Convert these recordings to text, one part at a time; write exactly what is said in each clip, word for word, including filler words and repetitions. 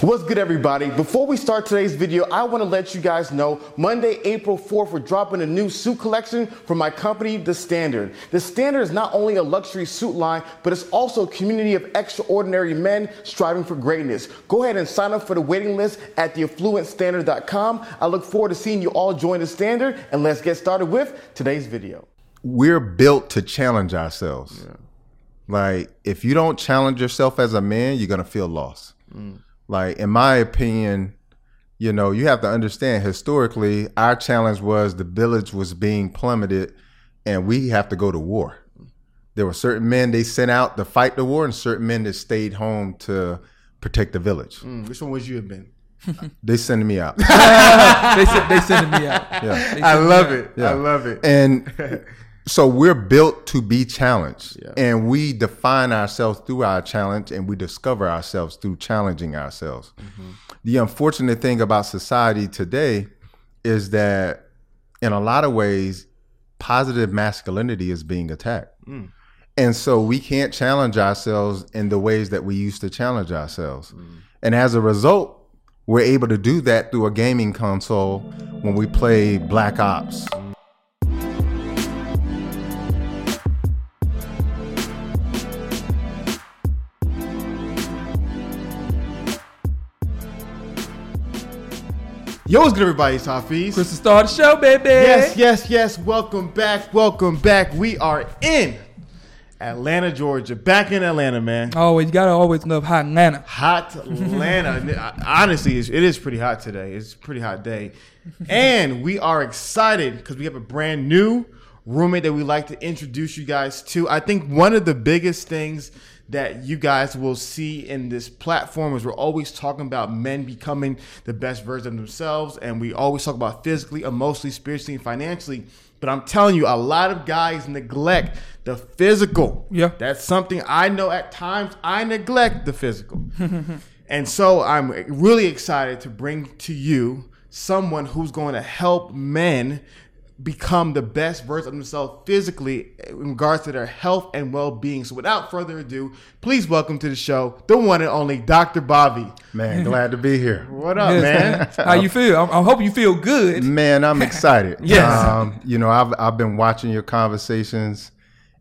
What's good, everybody? Before we start today's video, I want to let you guys know Monday, April fourth, we're dropping a new suit collection from my company, The Standard. The Standard is not only a luxury suit line, but it's also a community of extraordinary men striving for greatness. Go ahead and sign up for the waiting list at the affluent standard dot com. I look forward to seeing you all join The Standard, and let's get started with today's video. We're built to challenge ourselves. Yeah. Like, if you don't challenge yourself as a man, you're going to feel lost. Mm. Like, in my opinion, you know, you have to understand historically, our challenge was the village was being plummeted and we have to go to war. There were certain men they sent out to fight the war and certain men that stayed home to protect the village. Mm, which one would you have been? They sending me out. they, send, they sending me out. Yeah. I love it. Yeah. I love it. And so we're built to be challenged, yeah. And we define ourselves through our challenge, and we discover ourselves through challenging ourselves. Mm-hmm. The unfortunate thing about society today is that in a lot of ways, positive masculinity is being attacked. Mm. And so we can't challenge ourselves in the ways that we used to challenge ourselves. Mm. And as a result, we're able to do that through a gaming console when we play Black Ops. Yo, what's good, everybody? It's Hafeez. Chris, the star of the show, baby. Yes, yes, yes. Welcome back. Welcome back. We are in Atlanta, Georgia. Back in Atlanta, man. Always. You got to always love hot Atlanta. Hot Atlanta. Honestly, it is pretty hot today. It's a pretty hot day. And we are excited because we have a brand new roommate that we like to introduce you guys to. I think one of the biggest things that you guys will see in this platform is we're always talking about men becoming the best version of themselves, and we always talk about physically, emotionally, spiritually, and financially. But I'm telling you, a lot of guys neglect the physical. Yeah. That's something I know at times I neglect the physical. And so I'm really excited to bring to you someone who's going to help men become the best version of themselves physically in regards to their health and well-being. So without further ado, please welcome to the show, the one and only Doctor Bobby. Man, glad to be here. What up, yes, man? man? How you feel? I hope you feel good. Man, I'm excited. Yes. Um, you know, I've, I've been watching your conversations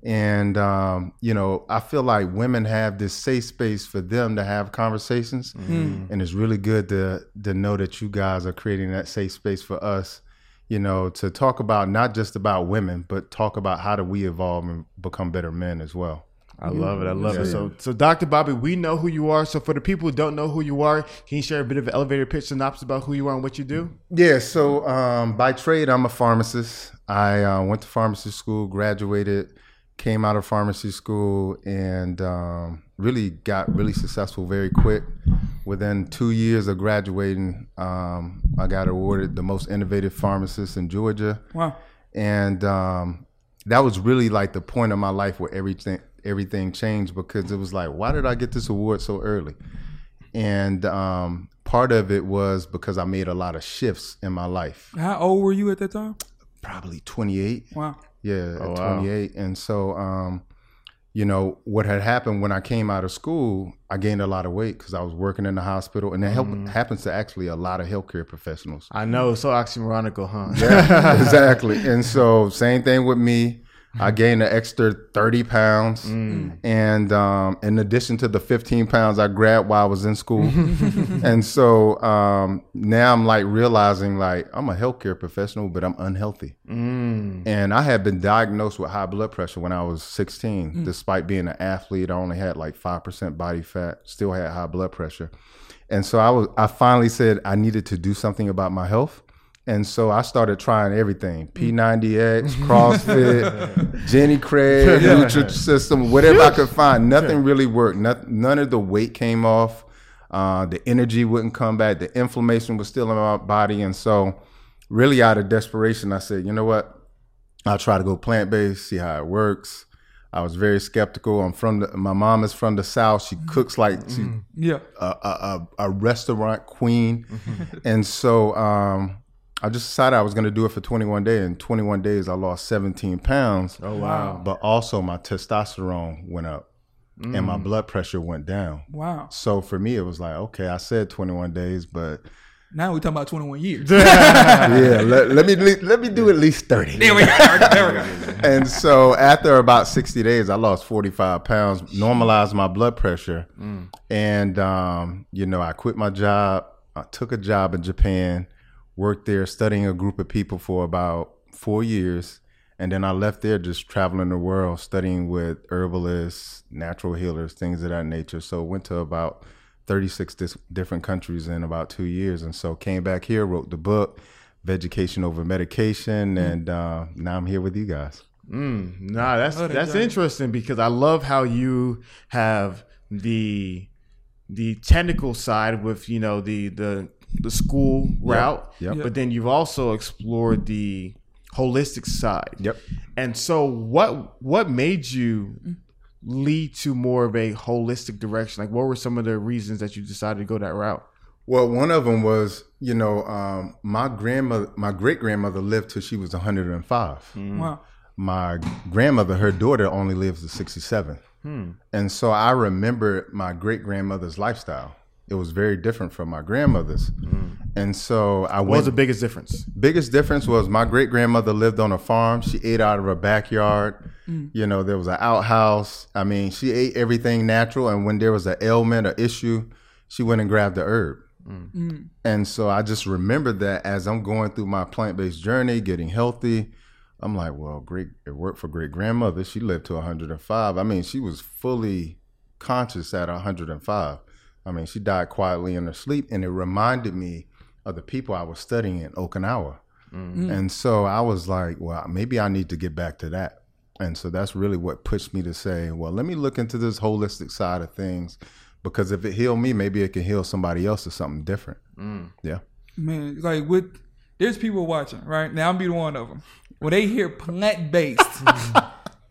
and, um, you know, I feel like women have this safe space for them to have conversations. Mm. And it's really good to to know that you guys are creating that safe space for us, you know, to talk about not just about women, but talk about how do we evolve and become better men as well. I mm-hmm. love it. I love yeah. it. So, so Doctor Bobby, we know who you are. So for the people who don't know who you are, can you share a bit of an elevator pitch synopsis about who you are and what you do? Yeah. So um, by trade, I'm a pharmacist. I uh, went to pharmacy school, graduated, came out of pharmacy school, and um, really got really successful very quick. Within two years of graduating, um, I got awarded the most innovative pharmacist in Georgia. Wow. And um, that was really like the point of my life where everything everything changed, because it was like, why did I get this award so early? And um, part of it was because I made a lot of shifts in my life. How old were you at that time? Probably twenty-eight. Wow. Yeah, oh, at twenty-eight. Wow. And so... Um, you know, what had happened when I came out of school, I gained a lot of weight because I was working in the hospital, and that mm. happens to actually a lot of healthcare professionals. I know, so oxymoronical, huh? Yeah, exactly. And so same thing with me. I gained an extra thirty pounds. Mm. And um, in addition to the fifteen pounds I grabbed while I was in school. And so um, now I'm like realizing like I'm a healthcare professional, but I'm unhealthy. Mm. And I had been diagnosed with high blood pressure when I was sixteen. Mm. Despite being an athlete, I only had like five percent body fat, still had high blood pressure. And so I was, I finally said I needed to do something about my health. And so I started trying everything, P ninety X, CrossFit, Jenny Craig, yeah. Nutri-System, whatever I could find. Nothing really worked. Not, none of the weight came off. Uh, the energy wouldn't come back. The inflammation was still in my body. And so really out of desperation, I said, you know what? I'll try to go plant-based, see how it works. I was very skeptical. I'm from the, my mom is from the South. She cooks like she, yeah. a, a, a restaurant queen. Mm-hmm. And so... Um, I just decided I was going to do it for twenty-one days. In twenty-one days, I lost seventeen pounds. Oh, wow. But also my testosterone went up. mm. and my blood pressure went down. Wow. So for me, it was like, okay, I said twenty-one days, but now we're talking about twenty-one years. Yeah, let, let me let me do at least thirty. There we go. There we go. And so after about sixty days, I lost forty-five pounds, normalized my blood pressure, mm. and um, you know, I quit my job. I took a job in Japan, worked there, studying a group of people for about four years, and then I left there just traveling the world, studying with herbalists, natural healers, things of that nature. So went to about thirty-six dis- different countries in about two years. And so came back here, wrote the book, Vegetation Over Medication. Mm. And uh, now I'm here with you guys. Mm. Nah, that's oh, that's interesting, because I love how you have the the technical side with, you know, the the, the school route. Yep. Yep. But then you've also explored the holistic side. Yep. And so what what made you lead to more of a holistic direction? Like, what were some of the reasons that you decided to go that route? Well, one of them was, you know, um, my grandmother, my great grandmother lived till she was one hundred and five. Mm. Wow. My grandmother, her daughter, only lives to sixty-seven. Hmm. And so I remember my great grandmother's lifestyle. It was very different from my grandmother's. Mm. And so I went. What was the biggest difference? Biggest difference was my great grandmother lived on a farm. She ate out of her backyard. Mm. You know, there was an outhouse. I mean, she ate everything natural. And when there was an ailment or issue, she went and grabbed the herb. Mm. Mm. And so I just remembered that as I'm going through my plant-based journey, getting healthy, I'm like, well, great. It worked for great grandmother. She lived to one hundred and five. I mean, she was fully conscious at one hundred and five. I mean, she died quietly in her sleep, and it reminded me of the people I was studying in Okinawa. Mm. And so I was like, well, maybe I need to get back to that. And so that's really what pushed me to say, well, let me look into this holistic side of things, because if it healed me, maybe it can heal somebody else or something different. Mm. Yeah. Man, like with, there's people watching, right? Now I'm be one of them. When they hear plant-based,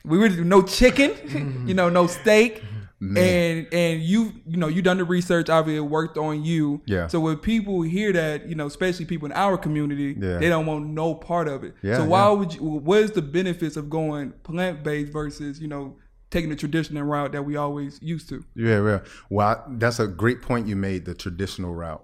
we were no chicken, you know, no steak. Man. And and you you know you done the research, obviously it worked on you. Yeah. So when people hear that, you know, especially people in our community, yeah. they don't want no part of it. Yeah, so why yeah. would you? What is the benefits of going plant based versus, you know, taking the traditional route that we always used to? Yeah, yeah. Well, I, that's a great point you made. The traditional route,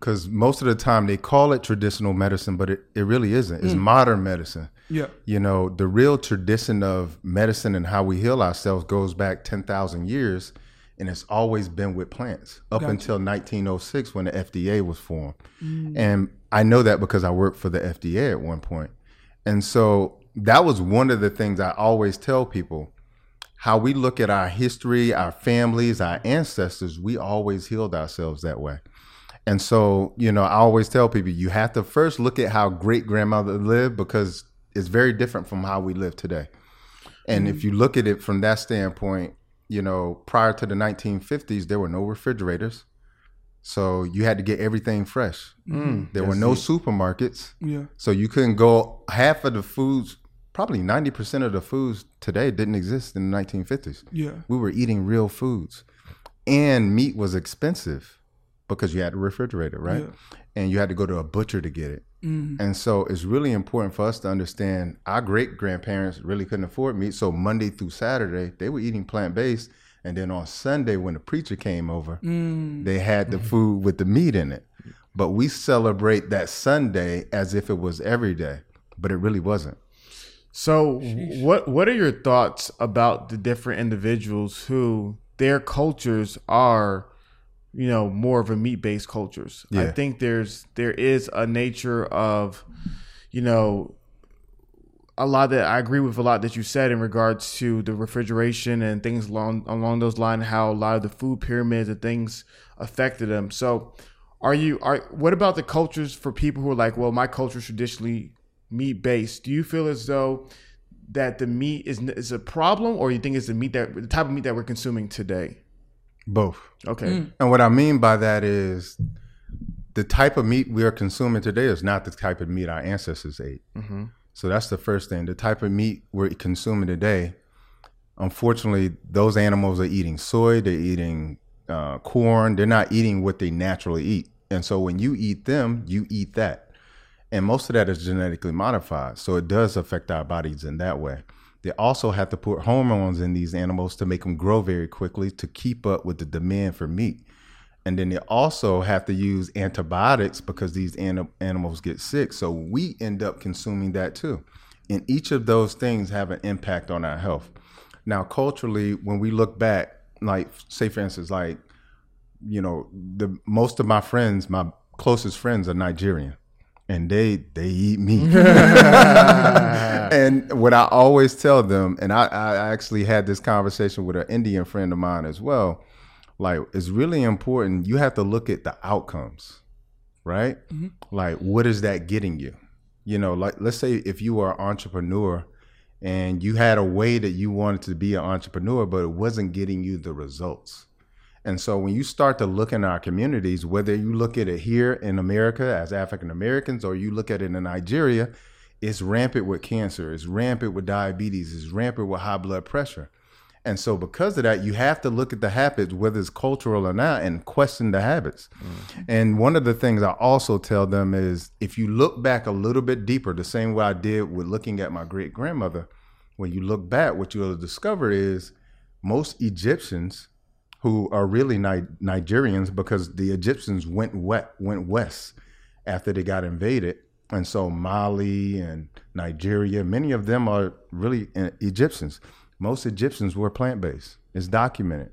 because most of the time they call it traditional medicine, but it, it really isn't. It's mm. modern medicine. Yeah. You know, the real tradition of medicine and how we heal ourselves goes back ten thousand years, and it's always been with plants up gotcha. Until nineteen oh six when the F D A was formed. Mm. And I know that because I worked for the F D A at one point. And so that was one of the things I always tell people, how we look at our history, our families, our ancestors, we always healed ourselves that way. And so, you know, I always tell people, you have to first look at how great grandmother lived, because it's very different from how we live today. And mm-hmm. if you look at it from that standpoint, you know, prior to the nineteen fifties, there were no refrigerators. So you had to get everything fresh. Mm-hmm. There That's were no it. Supermarkets. Yeah. So you couldn't go, half of the foods, probably ninety percent of the foods today didn't exist in the nineteen fifties. Yeah. We were eating real foods, and meat was expensive, because you had a refrigerator, right? Yeah. And you had to go to a butcher to get it. Mm-hmm. And so it's really important for us to understand our great-grandparents really couldn't afford meat. So Monday through Saturday, they were eating plant-based. And then on Sunday, when the preacher came over, mm. they had the food with the meat in it. But we celebrate that Sunday as if it was every day, but it really wasn't. So Sheesh. what what are your thoughts about the different individuals who their cultures are, you know, more of a meat-based cultures? Yeah. I think there's there is a nature of, you know, a lot that I agree with a lot that you said in regards to the refrigeration and things along along those lines, how a lot of the food pyramids and things affected them. So are you are what about the cultures for people who are like, well, my culture is traditionally meat-based? Do you feel as though that the meat is is a problem, or you think it's the meat that the type of meat that we're consuming today? Both. Okay. Mm. And what I mean by that is the type of meat we are consuming today is not the type of meat our ancestors ate. Mm-hmm. So that's the first thing. The type of meat we're consuming today, unfortunately, those animals are eating soy, they're eating uh, corn, they're not eating what they naturally eat. And so when you eat them, you eat that. And most of that is genetically modified. So it does affect our bodies in that way. They also have to put hormones in these animals to make them grow very quickly to keep up with the demand for meat. And then they also have to use antibiotics because these anim- animals get sick. So we end up consuming that too. And each of those things have an impact on our health. Now, culturally, when we look back, like, say, for instance, like, you know, the most of my friends, my closest friends are Nigerian. And they they eat meat. And what I always tell them, and I, I actually had this conversation with an Indian friend of mine as well, like, it's really important. You have to look at the outcomes, right? Mm-hmm. Like, what is that getting you? You know, like, let's say if you are an entrepreneur and you had a way that you wanted to be an entrepreneur, but it wasn't getting you the results. And so when you start to look in our communities, whether you look at it here in America as African Americans, or you look at it in Nigeria, it's rampant with cancer, it's rampant with diabetes, it's rampant with high blood pressure. And so because of that, you have to look at the habits, whether it's cultural or not, and question the habits. Mm. And one of the things I also tell them is, if you look back a little bit deeper, the same way I did with looking at my great grandmother, when you look back, what you'll discover is most Egyptians who are really Ni- Nigerians, because the Egyptians went wet, went west after they got invaded. And so Mali and Nigeria, many of them are really Egyptians. Most Egyptians were plant-based. It's documented.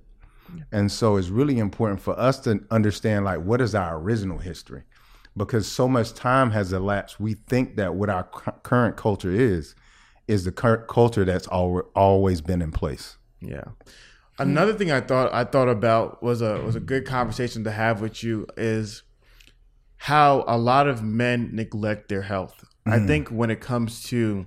And so it's really important for us to understand, like, what is our original history? Because so much time has elapsed. We think that what our cu- current culture is, is the current culture that's al- always been in place. Yeah. Another thing I thought I thought about was a was a good conversation to have with you is how a lot of men neglect their health. Mm. I think when it comes to,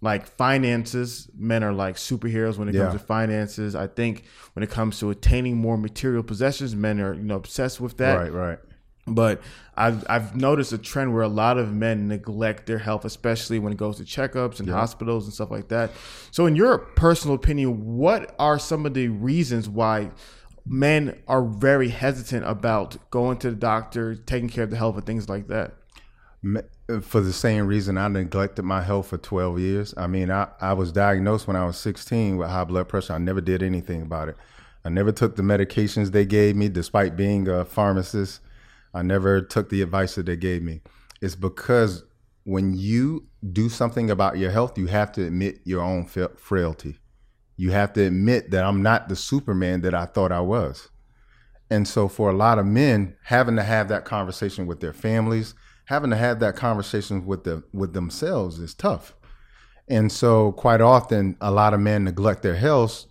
like, finances, men are like superheroes when it yeah. comes to finances. I think when it comes to attaining more material possessions, men are, you know, obsessed with that. Right, right. But I've I've noticed a trend where a lot of men neglect their health, especially when it goes to checkups and yeah. hospitals and stuff like that. So in your personal opinion, what are some of the reasons why men are very hesitant about going to the doctor, taking care of the health and things like that? For the same reason I neglected my health for twelve years. I mean, I, I was diagnosed when I was sixteen with high blood pressure. I never did anything about it. I never took the medications they gave me, despite being a pharmacist. I never took the advice that they gave me. It's because when you do something about your health, you have to admit your own frailty. You have to admit that I'm not the Superman that I thought I was. And so for a lot of men, having to have that conversation with their families, having to have that conversation with the, with themselves is tough. And so quite often, a lot of men neglect their health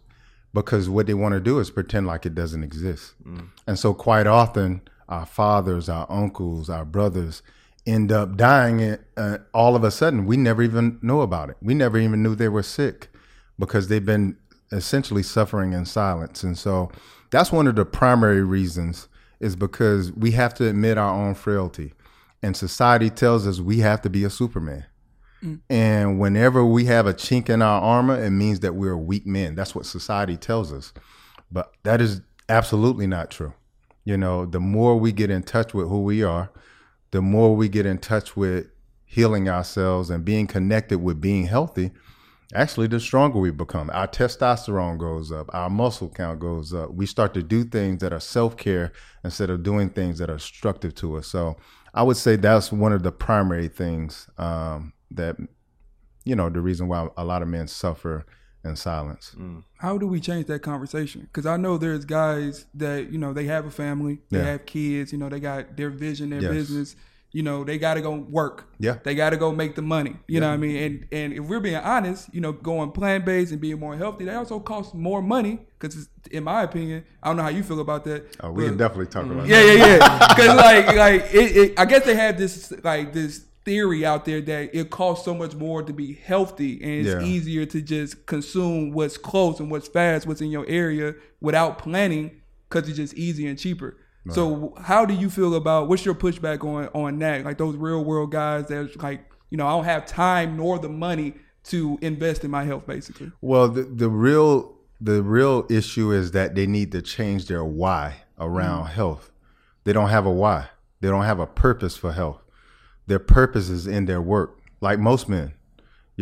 because what they want to do is pretend like it doesn't exist. Mm. And so quite often, our fathers, our uncles, our brothers end up dying. And uh, all of a sudden, we never even know about it. We never even knew they were sick because they've been essentially suffering in silence. And so that's one of the primary reasons, is because we have to admit our own frailty, and society tells us we have to be a Superman. Mm. And whenever we have a chink in our armor, it means that we're weak men. That's what society tells us. But that is absolutely not true. You know, the more we get in touch with who we are, the more we get in touch with healing ourselves and being connected with being healthy, actually, the stronger we become. Our testosterone goes up. Our muscle count goes up. We start to do things that are self-care instead of doing things that are destructive to us. So I would say that's one of the primary things um, that, you know, the reason why a lot of men suffer in silence. Mm. How do we change that conversation? Because I know there's guys that, you know, they have a family, they yeah. have kids, you know, they got their vision, their yes. business, you know, they got to go work. Yeah. They got to go make the money. You yeah. know what I mean? And and if we're being honest, you know, going plant-based and being more healthy, that also costs more money. Because in my opinion, I don't know how you feel about that. Oh, we but, can definitely talk mm, about yeah, that. Yeah, yeah, yeah. Because like, like it, it, I guess they have this, like this, theory out there that it costs so much more to be healthy, and it's yeah. easier to just consume what's close and what's fast, what's in your area without planning, because it's just easier and cheaper. Right. So how do you feel about, what's your pushback on on that? Like those real world guys that's like, you know, I don't have time nor the money to invest in my health, basically. Well, the, the real the real issue is that they need to change their why around mm-hmm. health. They don't have a why. They don't have a purpose for health. Their purpose is in their work, like most men.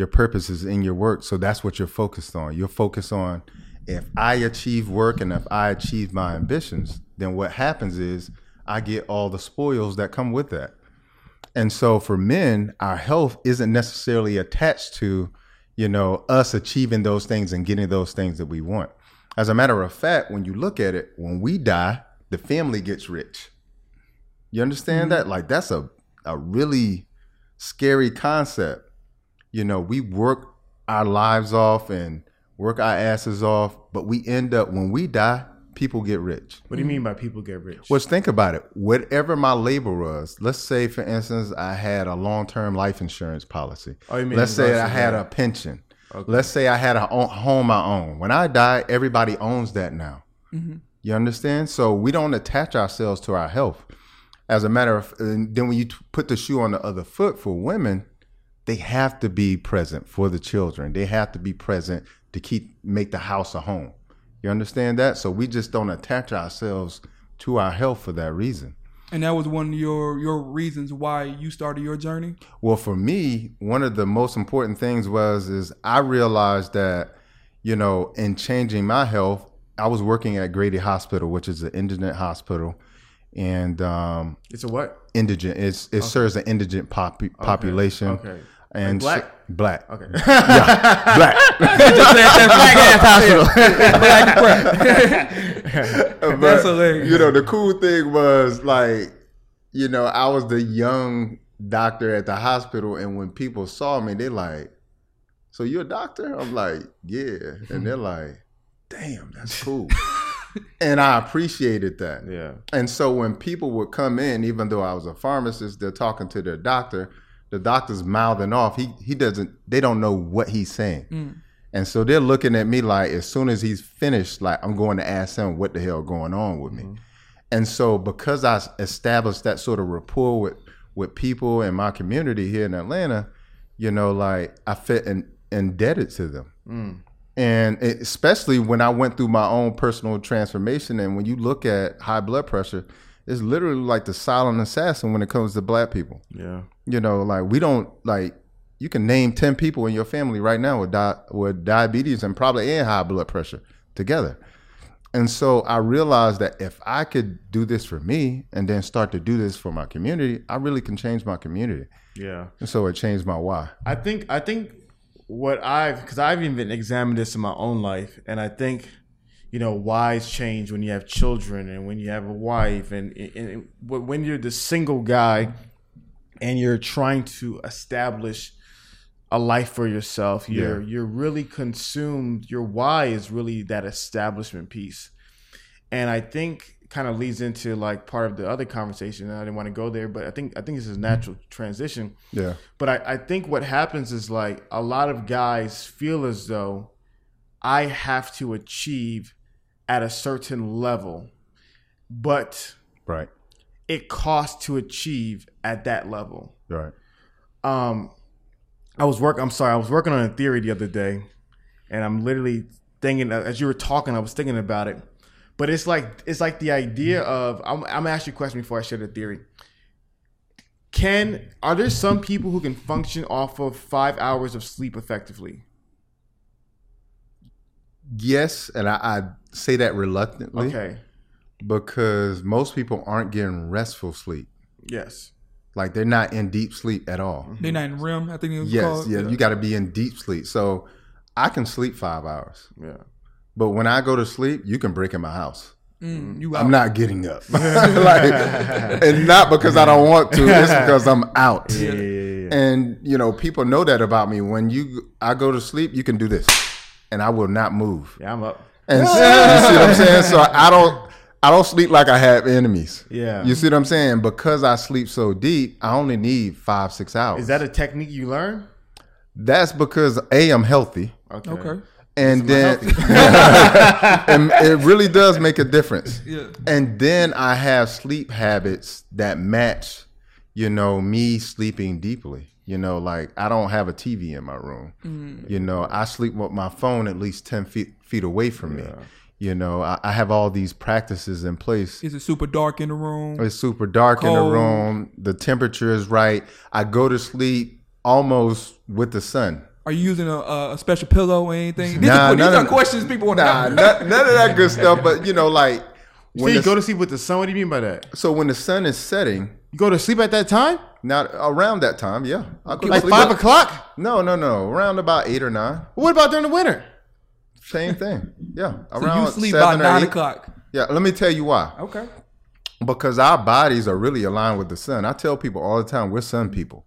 your purpose is in your work. So that's what you're focused on. You're focused on, if I achieve work and if I achieve my ambitions, then what happens is I get all the spoils that come with that. And so for men, our health isn't necessarily attached to, you know, us achieving those things and getting those things that we want. As a matter of fact, when you look at it, when we die, the family gets rich. You understand mm-hmm. that? Like, that's a, a really scary concept. You know, we work our lives off and work our asses off, but we end up, when we die, people get rich. What do you mean by people get rich? Well, think about it. Whatever my label was, let's say, for instance, I had a long-term life insurance policy. Oh, you mean let's say I had a pension. Okay. Let's say I had a home I own. When I die, everybody owns that now. Mm-hmm. You understand? So we don't attach ourselves to our health. As a matter of, and then when you put the shoe on the other foot for women, they have to be present for the children. They have to be present to keep make the house a home. You understand that? So we just don't attach ourselves to our health for that reason. And that was one of your, your reasons why you started your journey? Well, for me, one of the most important things was, is I realized that, you know, in changing my health, I was working at Grady Hospital, which is an indigent hospital. And um, it's a what? Indigent. It's, it okay. serves an indigent pop- population. Okay. okay. And like black, sh- black, okay, yeah, black. Just that black ass hospital. That's hilarious. You know, the cool thing was, like, you know, I was the young doctor at the hospital, and when people saw me, they like, "So you're a doctor?" I'm like, "Yeah," and they're like, "Damn, that's cool." And I appreciated that. Yeah. And so when people would come in, even though I was a pharmacist, they're talking to their doctor. The doctor's mouthing off. He he doesn't. They don't know what he's saying, mm. and so they're looking at me like, as soon as he's finished, like, I'm going to ask him what the hell going on with mm-hmm. me. And so because I established that sort of rapport with with people in my community here in Atlanta, you know, like, I felt in, indebted to them, mm. and it, especially when I went through my own personal transformation. And when you look at high blood pressure, it's literally like the silent assassin when it comes to black people. Yeah. You know, like, we don't, like, you can name ten people in your family right now with di- with diabetes and probably and high blood pressure together. And so I realized that if I could do this for me and then start to do this for my community, I really can change my community. Yeah. And so it changed my why. I think, I think what I've, because I've even examined this in my own life, and I think, you know, whys change when you have children and when you have a wife, and, and when you're the single guy and you're trying to establish a life for yourself, you're yeah. you're really consumed. Your why is really that establishment piece. And I think kind of leads into, like, part of the other conversation. I didn't want to go there, but I think I think this is a natural transition. Yeah. But I, I think what happens is, like, a lot of guys feel as though I have to achieve at a certain level, but right. it costs to achieve at that level. Right. Um, I was work. I'm sorry. I was working on a theory the other day, and I'm literally thinking as you were talking. I was thinking about it, but it's like it's like the idea of. I'm, I'm gonna ask you a question before I share the theory. Can are there some people who can function off of five hours of sleep effectively? Yes, and I, I say that reluctantly. Okay. Because most people aren't getting restful sleep. Yes. Like, they're not in deep sleep at all. Mm-hmm. They're not in R E M, I think it was yes, called. Yes, yeah, you got to be in deep sleep. So I can sleep five hours. Yeah. But when I go to sleep, you can break in my house. Mm, you out. I'm not getting up. Like, and not because I don't want to. It's because I'm out. Yeah, yeah, yeah, yeah. And, you know, people know that about me. When you, I go to sleep, you can do this. And I will not move. Yeah, I'm up. And so, you see what I'm saying? So I don't I don't sleep like I have enemies. Yeah. You see what I'm saying? Because I sleep so deep, I only need five, six hours. Is that a technique you learn? That's because, A, I'm healthy. Okay. okay. And then and it really does make a difference. Yeah. And then I have sleep habits that match, you know, me sleeping deeply. You know, like, I don't have a T V in my room. Mm. You know, I sleep with my phone at least ten feet, feet away from yeah. me. You know, I, I have all these practices in place. Is it super dark in the room? It's super dark Cold. in the room. The temperature is right. I go to sleep almost with the sun. Are you using a, a special pillow or anything? These, nah, are, these are questions people want to nah, know. Nah, none of that good stuff. But, you know, like. When so you the, go to sleep with the sun? What do you mean by that? So when the sun is setting. You go to sleep at that time? Not around that time, yeah. I go like five up. o'clock? No, no, no. Around about eight or nine. What about during the winter? Same thing. Yeah. So around you sleep by nine eight. O'clock. Yeah. Let me tell you why. Okay. Because our bodies are really aligned with the sun. I tell people all the time, we're sun people.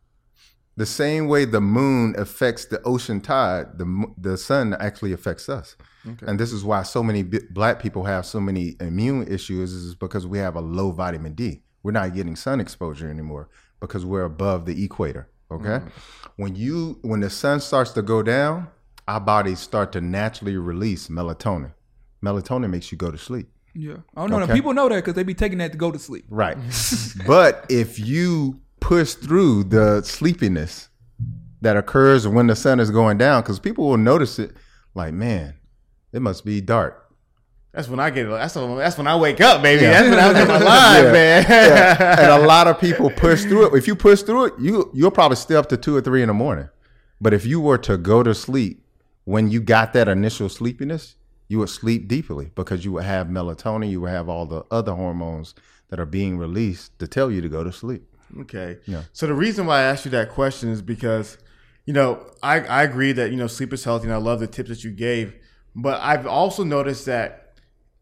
The same way the moon affects the ocean tide, the the sun actually affects us. Okay. And this is why so many b- black people have so many immune issues, is because we have a low vitamin D. We're not getting sun exposure anymore because we're above the equator, okay? Mm-hmm. When you when the sun starts to go down, our bodies start to naturally release melatonin. Melatonin makes you go to sleep. Yeah. I don't okay? know. People know that because they be taking that to go to sleep. Right. But if you push through the sleepiness that occurs when the sun is going down, because people will notice it, like, man, it must be dark. That's when I get it. That's, that's when I wake up, baby. Yeah. That's when I'm in my life, yeah. man. Yeah. And a lot of people push through it. If you push through it, you, you'll probably stay up to two or three in the morning. But if you were to go to sleep when you got that initial sleepiness, you would sleep deeply because you would have melatonin. You would have all the other hormones that are being released to tell you to go to sleep. Okay. Yeah. So the reason why I asked you that question is because, you know, I, I agree that, you know, sleep is healthy and I love the tips that you gave. But I've also noticed that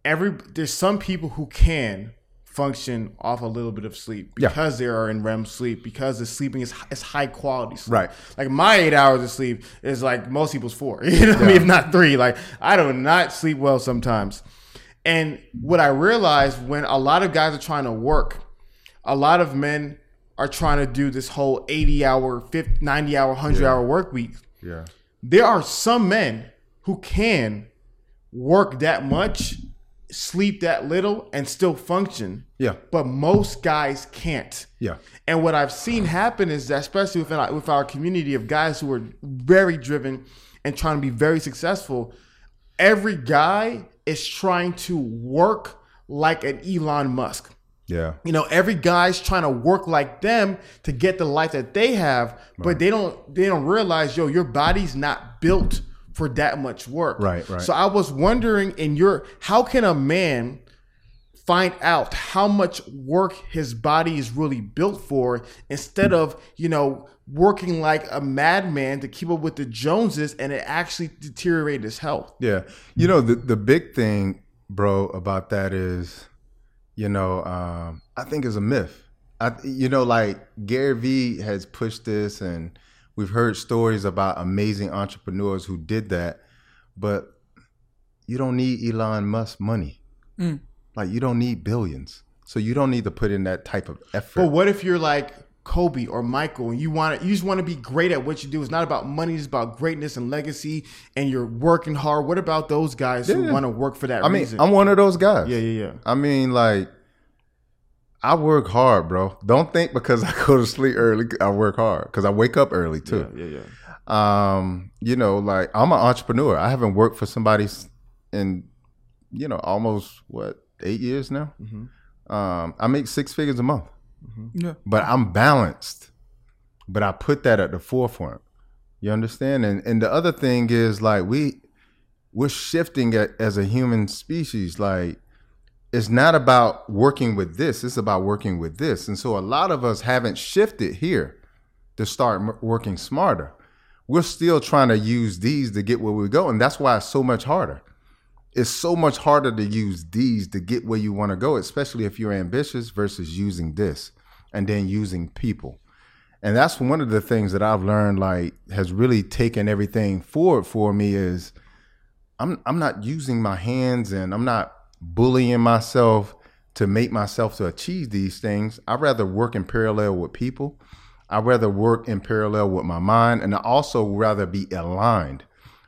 Every there's some people who can function off a little bit of sleep because yeah. they are in R E M sleep, because the sleeping is is high quality sleep. Right. Like my eight hours of sleep is like most people's four, you know, yeah. I mean, if not three. Like I do not sleep well sometimes. And what I realized when a lot of guys are trying to work, a lot of men are trying to do this whole eighty hour, fifty, ninety hour, one hundred yeah. hour work week. Yeah. There are some men who can work that much, sleep that little, and still function. Yeah. But most guys can't. Yeah. And what I've seen happen is that, especially within our, with our community of guys who are very driven and trying to be very successful, every guy is trying to work like an Elon Musk. Yeah. You know, every guy's trying to work like them to get the life that they have, but right. they don't they don't realize, yo, your body's not built for that much work. Right, right. So I was wondering, in your, how can a man find out how much work his body is really built for, instead of, you know, working like a madman to keep up with the Joneses and it actually deteriorate his health? Yeah. You know, the, the big thing, bro, about that is, you know, um, I think it's a myth. I, you know, like Gary Vee has pushed this, and we've heard stories about amazing entrepreneurs who did that, but you don't need Elon Musk money. Mm. Like, you don't need billions. So you don't need to put in that type of effort. But what if you're like Kobe or Michael, and you want to, you just want to be great at what you do? It's not about money, it's about greatness and legacy, and you're working hard. What about those guys yeah. who want to work for that I reason? I mean, I'm one of those guys. Yeah, yeah, yeah. I mean, like, I work hard, bro. Don't think because I go to sleep early, I work hard, because I wake up early too. Yeah, yeah, yeah. Um, you know, like, I'm an entrepreneur. I haven't worked for somebody in, you know, almost, what, eight years now? Mm-hmm. Um, I make six figures a month. Mm-hmm. Yeah. But I'm balanced. But I put that at the forefront. You understand? And and the other thing is, like, we, we're shifting as a human species, like, it's not about working with this. It's about working with this. And so a lot of us haven't shifted here to start m- working smarter. We're still trying to use these to get where we go. And that's why it's so much harder. It's so much harder to use these to get where you want to go, especially if you're ambitious, versus using this and then using people. And that's one of the things that I've learned, like, has really taken everything forward for me, is I'm I'm not using my hands, and I'm not bullying myself to make myself to achieve these things. I'd rather work in parallel with people. I'd rather work in parallel with my mind. And I also rather be aligned,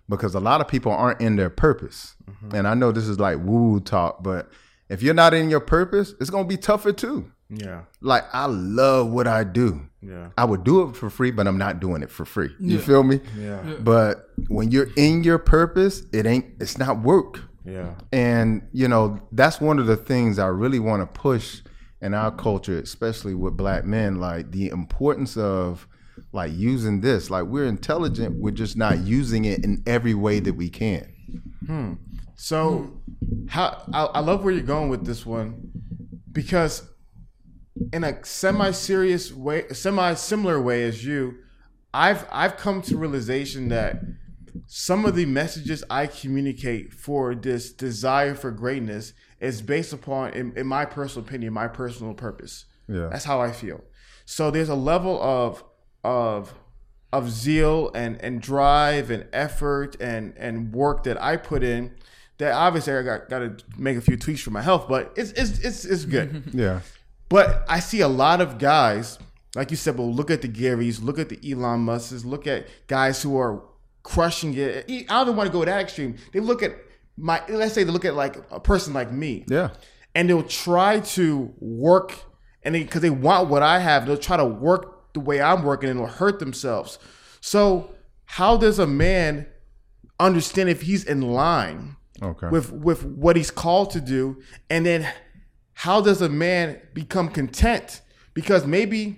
because a lot of people aren't in their purpose. Mm-hmm. And I know this is like woo talk, but if you're not in your purpose, it's going to be tougher too. Yeah. Like, I love what I do. Yeah. I would do it for free, but I'm not doing it for free. You yeah. feel me? Yeah. yeah. But when you're in your purpose, it ain't, it's not work. Yeah. And, you know, that's one of the things I really want to push in our culture, especially with black men, like the importance of like using this. Like, we're intelligent, we're just not using it in every way that we can. Hmm. So how I, I love where you're going with this one, because in a semi-serious way, semi-similar way as you, I've I've come to realization that some of the messages I communicate for this desire for greatness is based upon, in, in my personal opinion, my personal purpose. Yeah. That's how I feel. So there's a level of of of zeal and, and drive and effort and, and work that I put in that obviously I got got to make a few tweaks for my health, but it's it's it's, it's good. Yeah. But I see a lot of guys, like you said, well, look at the Garys, look at the Elon Musks, look at guys who are crushing it. I don't even want to go that extreme. They look at my, let's say they look at like a person like me. Yeah. And they'll try to work, and they, because they want what I have, they'll try to work the way I'm working and it'll hurt themselves. So how does a man understand if he's in line okay. with, with what he's called to do? And then how does a man become content? Because maybe, you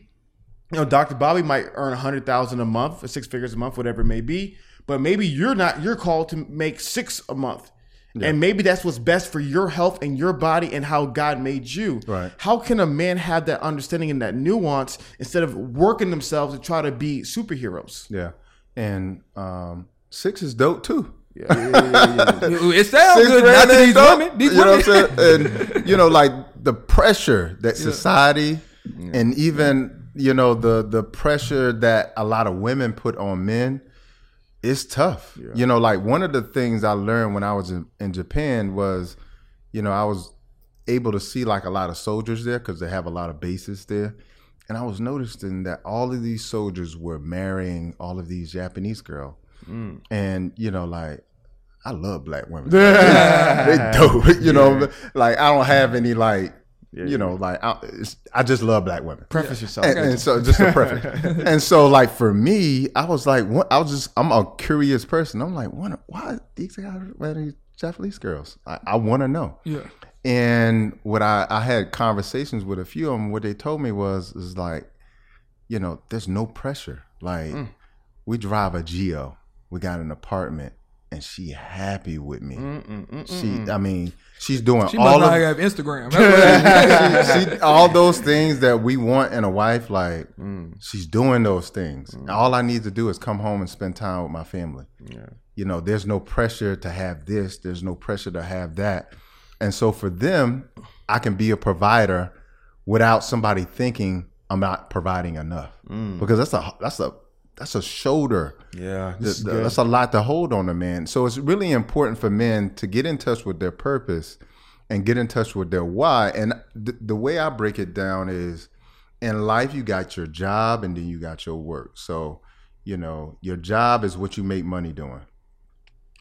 know, Doctor Bobby might earn a hundred thousand a month, or six figures a month, whatever it may be. But maybe you're not. You're called to make six a month, yeah. and maybe that's what's best for your health and your body and how God made you. Right? How can a man have that understanding and that nuance instead of working themselves to try to be superheroes? Yeah, and um, six is dope too. Yeah, yeah, yeah, yeah, yeah. It sounds Six good not to these dope. women. These you women. Know what I'm saying? And you know, like the pressure that yeah. society yeah. and even yeah. you know the the pressure that a lot of women put on men is tough. Yeah. You know, like one of the things I learned when I was in, in Japan was, you know, I was able to see like a lot of soldiers there because they have a lot of bases there, and I was noticing that all of these soldiers were marrying all of these Japanese girls. Mm. And you know, like I love black women. They dope. You yeah. know, like I don't have any like, yeah, you know, yeah. like I, I just love black women. Preface yeah. yourself, and, and so just a preface. And so, like for me, I was like, what, I was just, I'm a curious person. I'm like, what, why these guys wearing Japanese girls? I, I want to know. Yeah. And what I, I had conversations with a few of them. What they told me was is like, you know, there's no pressure. Like mm. we drive a Geo. We got an apartment, and she happy with me. Mm-mm, mm-mm. She, I mean, she's doing she all of have Instagram. she, she, all those things that we want in a wife. Like mm. she's doing those things. Mm. All I need to do is come home and spend time with my family. Yeah. You know, there's no pressure to have this. There's no pressure to have that. And so for them, I can be a provider without somebody thinking I'm not providing enough. Mm. Because that's a that's a That's a shoulder. Yeah. That's, that's a lot to hold on a man. So it's really important for men to get in touch with their purpose and get in touch with their why. And th- the way I break it down is in life, you got your job and then you got your work. So, you know, your job is what you make money doing.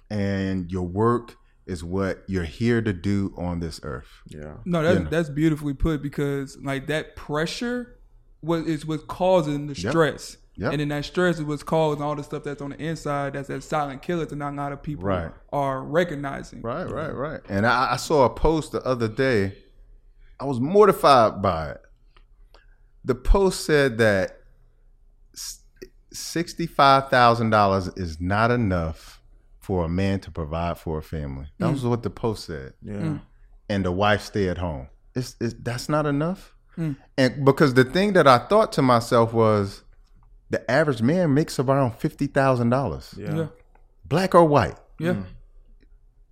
And your work is what you're here to do on this earth. Yeah. No, that's, you know? that's beautifully put, because like that pressure was, is what's causing the stress. Yep. Yep. And then that stress is what's causing all the stuff that's on the inside, that's that silent killer that not a lot of people right. are recognizing. Right, right, right. And I, I saw a post the other day. I was mortified by it. The post said that sixty-five thousand dollars is not enough for a man to provide for a family. That mm. was what the post said. Yeah. Mm. And the wife stay at home. It's, it's, that's not enough? Mm. And because the thing that I thought to myself was, the average man makes around fifty thousand dollars. Yeah. yeah. Black or white. Yeah.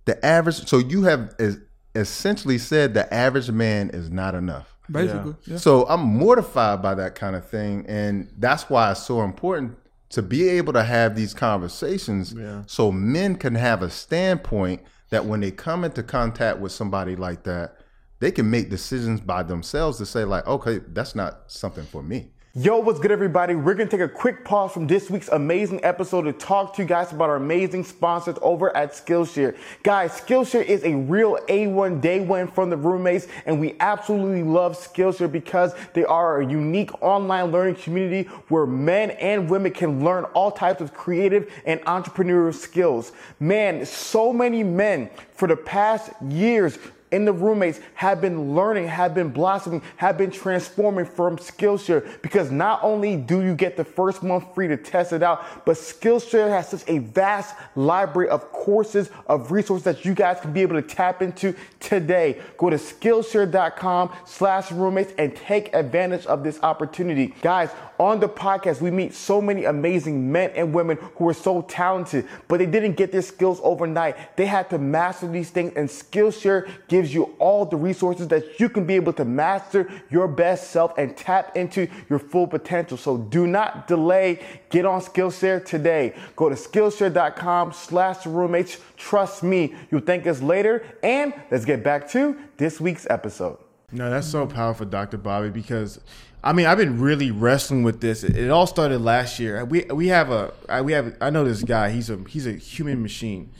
The average, so you have es- essentially said the average man is not enough. Basically. Yeah. Yeah. So I'm mortified by that kind of thing. And that's why it's so important to be able to have these conversations yeah. so men can have a standpoint that when they come into contact with somebody like that, they can make decisions by themselves to say like, okay, that's not something for me. Yo, what's good, everybody? We're going to take a quick pause from this week's amazing episode to talk to you guys about our amazing sponsors over at Skillshare. Guys, Skillshare is a real A one day one from the roommates, and we absolutely love Skillshare because they are a unique online learning community where men and women can learn all types of creative and entrepreneurial skills. Man, so many men for the past years and the roommates have been learning, have been blossoming, have been transforming from Skillshare, because not only do you get the first month free to test it out, but Skillshare has such a vast library of courses, of resources that you guys can be able to tap into today. Go to Skillshare dot com slash roommates and take advantage of this opportunity. Guys, on the podcast, we meet so many amazing men and women who are so talented, but they didn't get their skills overnight. They had to master these things, and Skillshare gives you all the resources that you can be able to master your best self and tap into your full potential. So do not delay. Get on Skillshare today. Go to Skillshare dot com slash roommates. Trust me, you'll thank us later. And let's get back to this week's episode. No, that's so powerful, Doctor Bobby, because I mean, I've been really wrestling with this. It, it all started last year. We we have a we have I know this guy. He's a he's a human machine,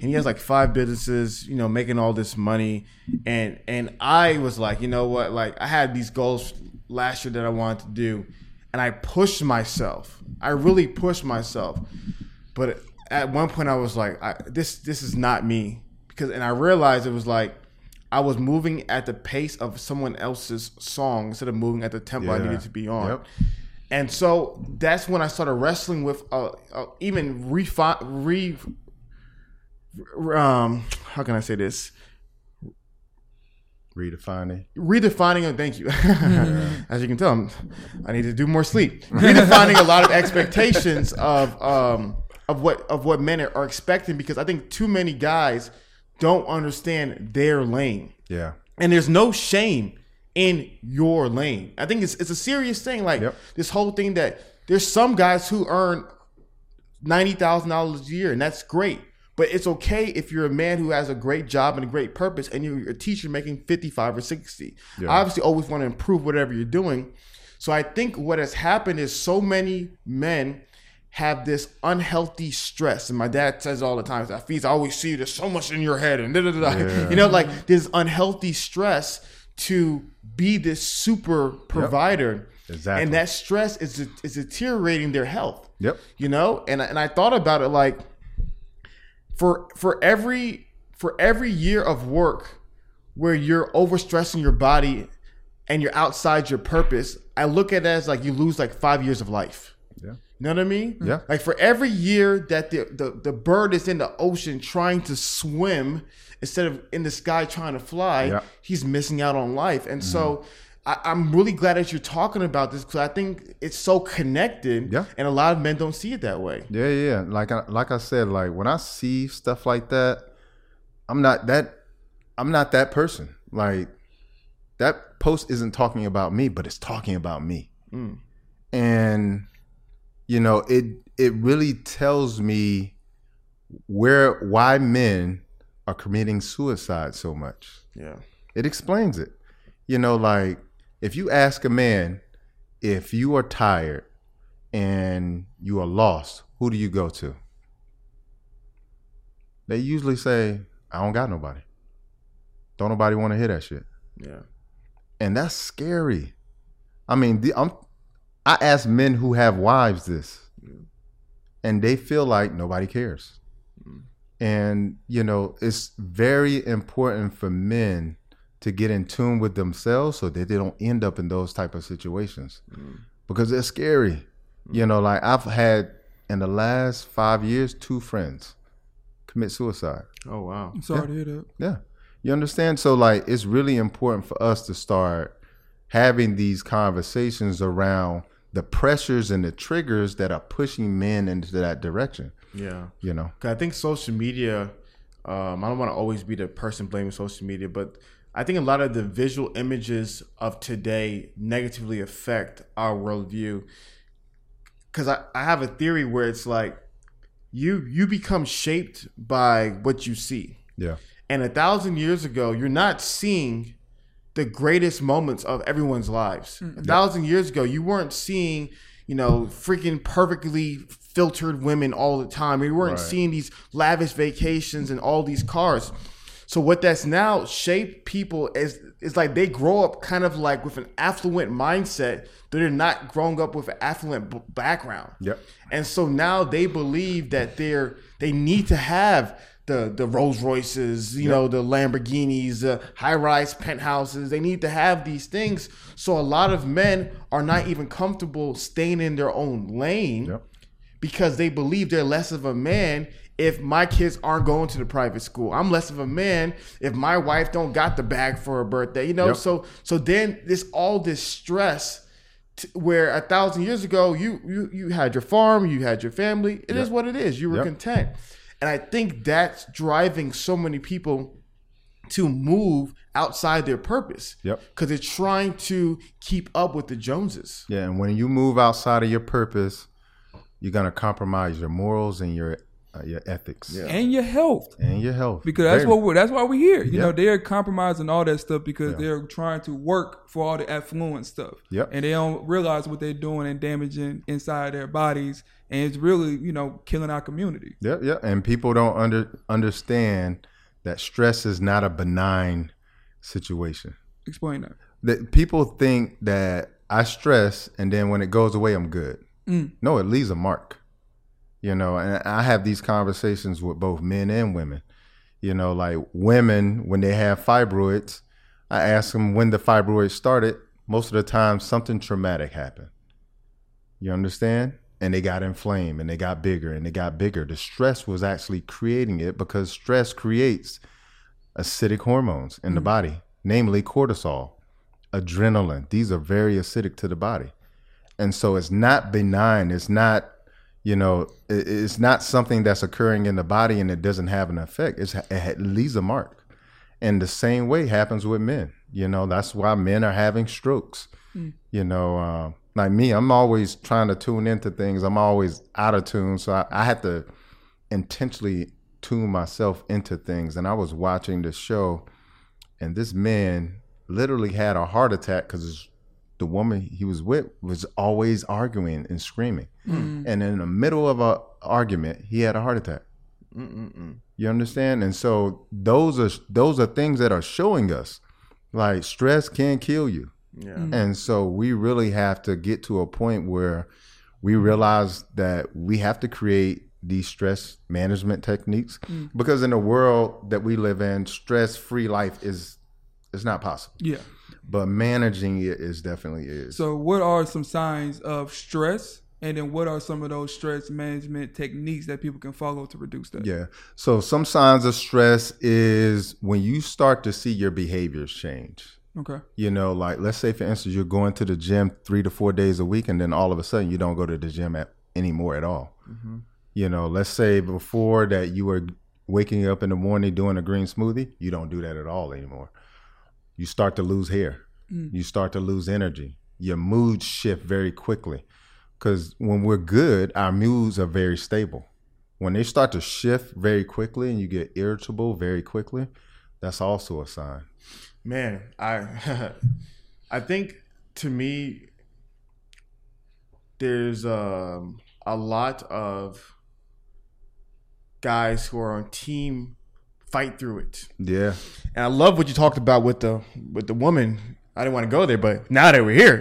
and he has like five businesses, you know, making all this money. And and I was like, you know what? Like, I had these goals last year that I wanted to do, and I pushed myself. I really pushed myself. But at one point, I was like, I, this this is not me, because and I realized it was like, I was moving at the pace of someone else's song instead of moving at the tempo yeah. I needed to be on. Yep. And so that's when I started wrestling with uh, uh, even refi- re, um, how can I say this? Redefining. Redefining, thank you. Yeah. As you can tell, I'm, I need to do more sleep. Redefining a lot of expectations of um, of what of what men are expecting, because I think too many guys don't understand their lane. Yeah. And there's no shame in your lane. I think it's it's a serious thing. Like yep. this whole thing that there's some guys who earn ninety thousand dollars a year, and that's great. But it's okay if you're a man who has a great job and a great purpose, and you're a teacher making fifty-five or sixty. Yeah. I obviously always want to improve whatever you're doing. So I think what has happened is so many men have this unhealthy stress. And my dad says it all the time. He's like, Hafeez, I always see you, there's so much in your head and da da da. Yeah. You know, like this unhealthy stress to be this super provider. Yep. Exactly. And that stress is is deteriorating their health. Yep. You know, and and I thought about it, like for for every for every year of work where you're overstressing your body and you're outside your purpose, I look at it as like you lose like five years of life. Yeah. You know what I mean? Yeah. Like for every year that the, the, the bird is in the ocean trying to swim instead of in the sky trying to fly, yeah. he's missing out on life. And mm-hmm. so I, I'm really glad that you're talking about this, because I think it's so connected yeah. and a lot of men don't see it that way. Yeah, yeah. Like I, like I said, like when I see stuff like that, I'm not that, I'm not that person. Like that post isn't talking about me, but it's talking about me. Mm. And you know, it it really tells me where why men are committing suicide so much. Yeah. It explains it. You know, like if you ask a man if you are tired and you are lost, who do you go to? They usually say, I don't got nobody. Don't nobody want to hear that shit. Yeah. And that's scary. I mean, the, I'm I ask men who have wives this, yeah. and they feel like nobody cares. Mm. And, you know, it's very important for men to get in tune with themselves so that they don't end up in those type of situations mm. because they're scary. Mm. You know, like I've had in the last five years, two friends commit suicide. Oh, wow. I'm sorry yeah. to hear that. Yeah. You understand? So, like, it's really important for us to start having these conversations around the pressures and the triggers that are pushing men into that direction. Yeah. You know, I think social media, um, I don't want to always be the person blaming social media, but I think a lot of the visual images of today negatively affect our worldview. Cause I, I have a theory where it's like you, you become shaped by what you see. Yeah. And a thousand years ago, you're not seeing the greatest moments of everyone's lives. Mm-hmm. A thousand years ago, you weren't seeing, you know, freaking perfectly filtered women all the time. You weren't right. seeing these lavish vacations and all these cars. So what that's now shaped people is, it's like they grow up kind of like with an affluent mindset, that they're not growing up with an affluent b- background. Yep. And so now they believe that they're, they need to have the the Rolls Royces, you yep. know, the Lamborghinis, the high-rise penthouses. They need to have these things. So a lot of men are not even comfortable staying in their own lane yep. because they believe they're less of a man if my kids aren't going to the private school. I'm less of a man if my wife don't got the bag for her birthday, you know? Yep. So so then this all this stress t- where a thousand years ago, you you you had your farm, you had your family. It yep. is what it is. You were yep. content. And I think that's driving so many people to move outside their purpose. Yep. Because they're trying to keep up with the Joneses. Yeah, and when you move outside of your purpose, you're going to compromise your morals and your Uh, your ethics yeah. and your health and your health because that's what we're, that's why we're here. You yep. know, they're compromising all that stuff because yeah. they're trying to work for all the affluent stuff. Yep. And they don't realize what they're doing and damaging inside their bodies, and it's really, you know, killing our community. Yeah, yeah. And people don't under understand that stress is not a benign situation. Explain that. That people think that I stress and then when it goes away, I'm good. Mm. No, it leaves a mark. You know, and I have these conversations with both men and women. You know, like women, when they have fibroids, I ask them when the fibroids started. Most of the time, something traumatic happened. You understand? And they got inflamed and they got bigger and they got bigger. The stress was actually creating it because stress creates acidic hormones in mm-hmm. the body, namely cortisol, adrenaline. These are very acidic to the body. And so it's not benign. It's not... You know, it's not something that's occurring in the body and it doesn't have an effect. It's, it leaves a mark. And the same way happens with men. You know, that's why men are having strokes. Mm. You know, uh, like me, I'm always trying to tune into things. I'm always out of tune. So I, I had to intentionally tune myself into things. And I was watching this show and this man literally had a heart attack because the woman he was with was always arguing and screaming. Mm. And in the middle of an argument, he had a heart attack. Mm-mm-mm. You understand? And so those are those are things that are showing us, like, stress can kill you. Yeah. Mm. And so we really have to get to a point where we realize that we have to create these stress management techniques mm. because in the world that we live in, stress-free life is it's not possible. Yeah. But managing it is definitely is. So what are some signs of stress? And then what are some of those stress management techniques that people can follow to reduce that? Yeah. So some signs of stress is when you start to see your behaviors change. Okay. You know, like, let's say, for instance, you're going to the gym three to four days a week, and then all of a sudden you don't go to the gym at, anymore at all. Mm-hmm. You know, let's say before that you were waking up in the morning doing a green smoothie. You don't do that at all anymore. You start to lose hair. Mm. You start to lose energy. Your moods shift very quickly. Because when we're good, our moods are very stable. When they start to shift very quickly and you get irritable very quickly, that's also a sign. Man, I I think, to me, there's um, a lot of guys who are on team fight through it. Yeah. And I love what you talked about with the with the woman. I didn't want to go there, but now that we're here.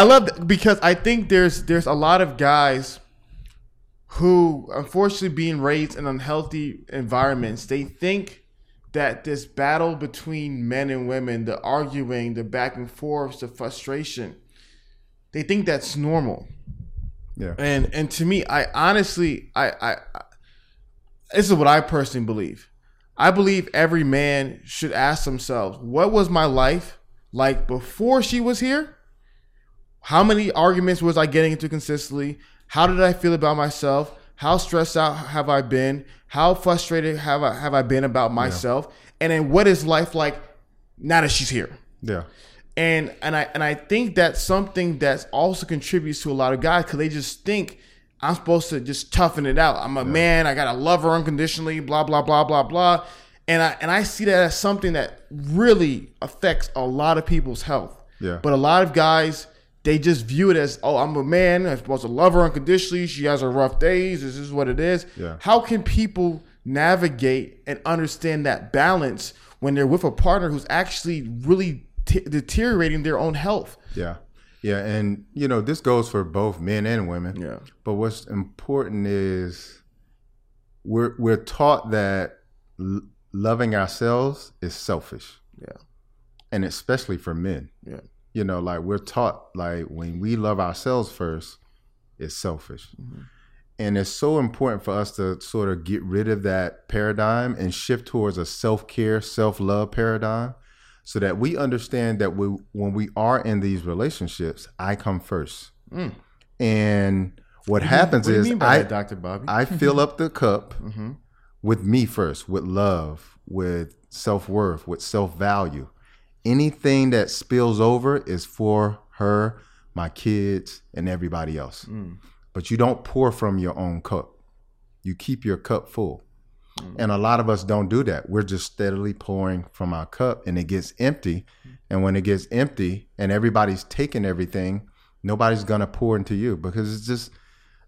I love that, because I think there's there's a lot of guys who, unfortunately, being raised in unhealthy environments, they think that this battle between men and women, the arguing, the back and forth, the frustration, they think that's normal. Yeah. And and to me, I honestly I I this is what I personally believe. I believe every man should ask themselves, what was my life like before she was here? How many arguments was I getting into consistently? How did I feel about myself? How stressed out have I been? How frustrated have I have I been about myself? Yeah. And then what is life like now that she's here? Yeah. And and I and I think that's something that also contributes to a lot of guys, because they just think, I'm supposed to just toughen it out. I'm a yeah. man. I gotta love her unconditionally. Blah blah blah blah blah. And I and I see that as something that really affects a lot of people's health. Yeah. But a lot of guys, they just view it as, oh, I'm a man. I'm supposed to love her unconditionally. She has her rough days. This is what it is. Yeah. How can people navigate and understand that balance when they're with a partner who's actually really t- deteriorating their own health? Yeah. Yeah, and, you know, this goes for both men and women. Yeah. But what's important is we're we're taught that l- loving ourselves is selfish. Yeah. And especially for men. Yeah. You know, like we're taught like when we love ourselves first, it's selfish. Mm-hmm. And it's so important for us to sort of get rid of that paradigm and shift towards a self-care, self-love paradigm so that we understand that we, when we are in these relationships, I come first. Mm. And what, what happens mean, what is I, that, Doctor Bobby? I fill up the cup mm-hmm. with me first, with love, with self-worth, with self-value. Anything that spills over is for her, my kids, and everybody else. Mm. But you don't pour from your own cup. You keep your cup full. Mm. And a lot of us don't do that. We're just steadily pouring from our cup and it gets empty. Mm. And when it gets empty and everybody's taking everything, nobody's going to pour into you because it's just,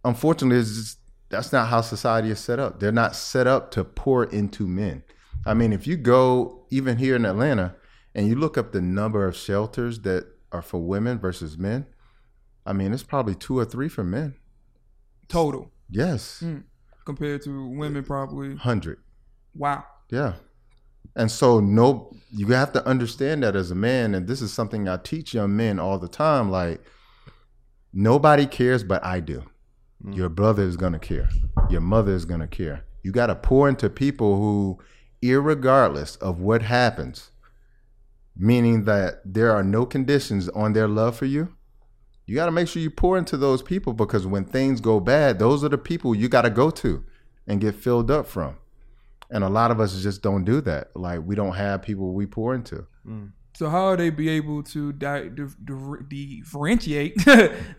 unfortunately, it's just, that's not how society is set up. They're not set up to pour into men. I mean, if you go even here in Atlanta and you look up the number of shelters that are for women versus men, I mean, it's probably two or three for men. Total. Yes. Mm. Compared to women, probably one hundred. Wow. Yeah. And so no, you have to understand that as a man, and this is something I teach young men all the time, like nobody cares but I do. Mm. Your brother is going to care. Your mother is going to care. You got to pour into people who, irregardless of what happens, meaning that there are no conditions on their love for you, you got to make sure you pour into those people because when things go bad, those are the people you got to go to and get filled up from. And a lot of us just don't do that. Like we don't have people we pour into. Mm. So how do they be able to di- di- di- differentiate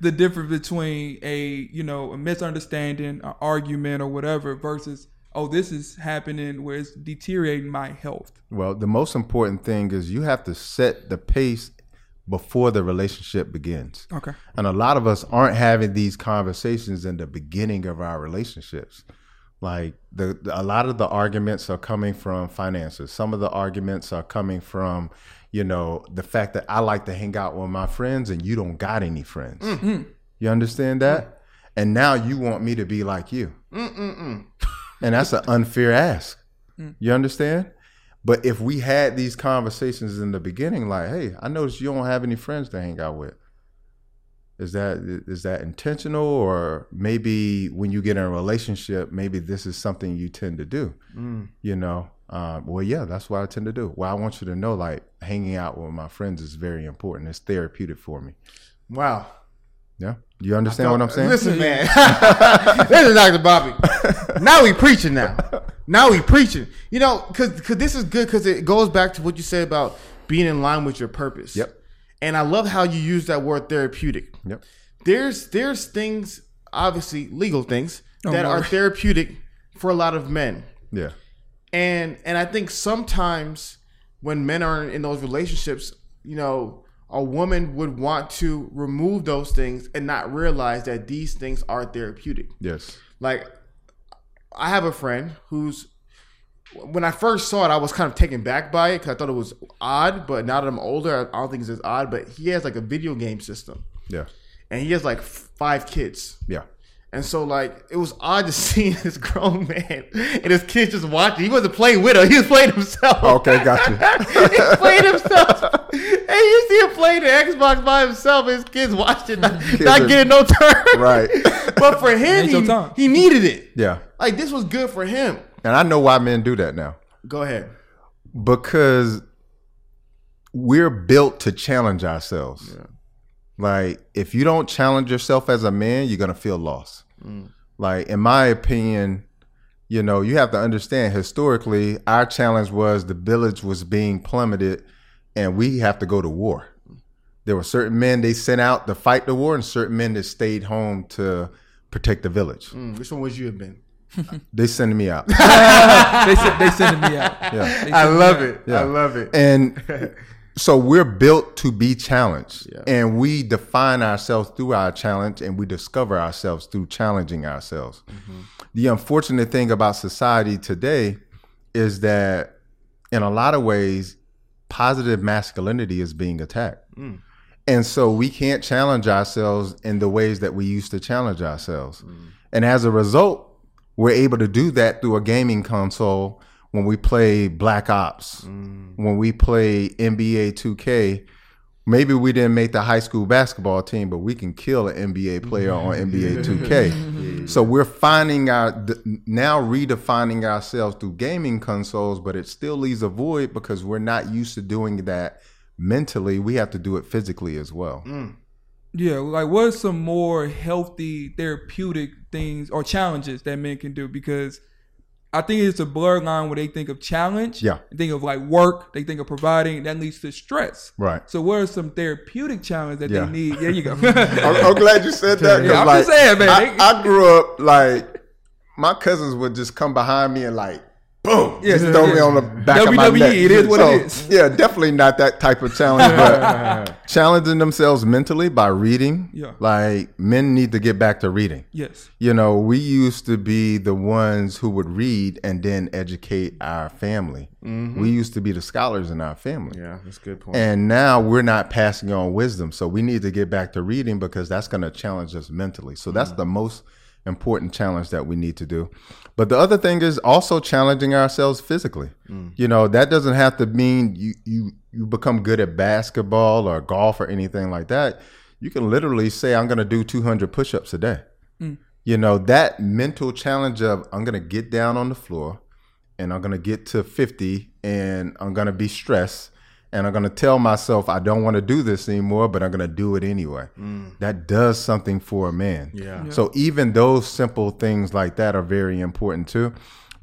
the difference between a, you know, a misunderstanding, an argument or whatever versus, oh, this is happening where it's deteriorating my health? Well, the most important thing is you have to set the pace before the relationship begins. Okay. And a lot of us aren't having these conversations in the beginning of our relationships. Like the, the a lot of the arguments are coming from finances. Some of the arguments are coming from, you know, the fact that I like to hang out with my friends and you don't got any friends. Mm-hmm. You understand that? Mm-hmm. And now you want me to be like you. Mm-mm-mm. And that's an unfair ask. Mm. You understand? But if we had these conversations in the beginning, like, hey, I noticed you don't have any friends to hang out with. Is that is that intentional? Or maybe when you get in a relationship, maybe this is something you tend to do, mm. you know? Um, well, yeah, that's what I tend to do. Well, I want you to know, like, hanging out with my friends is very important. It's therapeutic for me. Wow. Yeah. Do you understand what I'm saying? Listen, man. This is Doctor Bobby. Now we preaching now. Now we preaching, you know, because because this is good because it goes back to what you said about being in line with your purpose. Yep. And I love how you use that word therapeutic. Yep. There's there's things, obviously legal things, oh, that Lord. Are therapeutic for a lot of men. Yeah. And and I think sometimes when men are in those relationships, you know, a woman would want to remove those things and not realize that these things are therapeutic. Yes. Like, I have a friend who's, when I first saw it, I was kind of taken back by it because I thought it was odd. But now that I'm older, I don't think it's as odd. But he has like a video game system. Yeah. And he has like five kids. Yeah. And so like, it was odd to see this grown man and his kids just watching. He wasn't playing with her. He was playing himself. Okay, gotcha. He was playing himself. And you see him playing the Xbox by himself. His kids watched it, not, kids not are, getting no turn. Right. But for him, he, he needed it. Yeah. Like, this was good for him. And I know why men do that now. Go ahead. Because we're built to challenge ourselves. Yeah. Like, if you don't challenge yourself as a man, you're going to feel lost. Mm. Like, in my opinion, you know, you have to understand, historically, our challenge was the village was being plummeted and we have to go to war. There were certain men they sent out to fight the war and certain men that stayed home to protect the village. Mm, which one would you have been? They sending me out. they, they sending me out. Yeah. I love it. Yeah. I love it. And so we're built to be challenged. Yeah. And we define ourselves through our challenge and we discover ourselves through challenging ourselves. Mm-hmm. The unfortunate thing about society today is that in a lot of ways, positive masculinity is being attacked. Mm. And so we can't challenge ourselves in the ways that we used to challenge ourselves. Mm. And as a result, we're able to do that through a gaming console when we play Black Ops, mm. when we play N B A two K. Maybe we didn't make the high school basketball team, but we can kill an N B A player on N B A two K. So we're finding our, now redefining ourselves through gaming consoles, but it still leaves a void because we're not used to doing that mentally. We have to do it physically as well. Mm. Yeah, like what are some more healthy therapeutic things or challenges that men can do? Because I think it's a blurred line where they think of challenge. Yeah. They think of like work. They think of providing. That leads to stress. Right. So what are some therapeutic challenges that yeah. they need? There you go. I'm, I'm glad you said that. Yeah, I'm like, just saying, man. I, they, I grew up like my cousins would just come behind me and like, boom, yeah, just throw yeah. me on the back W W E, of my neck. It is what so, it is. Yeah, definitely not that type of challenge, but challenging themselves mentally by reading. Yeah. Like men need to get back to reading. Yes. You know, we used to be the ones who would read and then educate our family. Mm-hmm. We used to be the scholars in our family. Yeah, that's a good point. And now we're not passing on wisdom. So we need to get back to reading because that's going to challenge us mentally. So that's mm-hmm. the most important challenge that we need to do. But the other thing is also challenging ourselves physically. Mm. You know, that doesn't have to mean you, you you become good at basketball or golf or anything like that. You can literally say, I'm going to do two hundred push-ups a day. Mm. You know, that mental challenge of I'm going to get down on the floor and I'm going to get to fifty and I'm going to be stressed and I'm going to tell myself I don't want to do this anymore, but I'm going to do it anyway. Mm. That does something for a man. Yeah. Yeah. So even those simple things like that are very important too.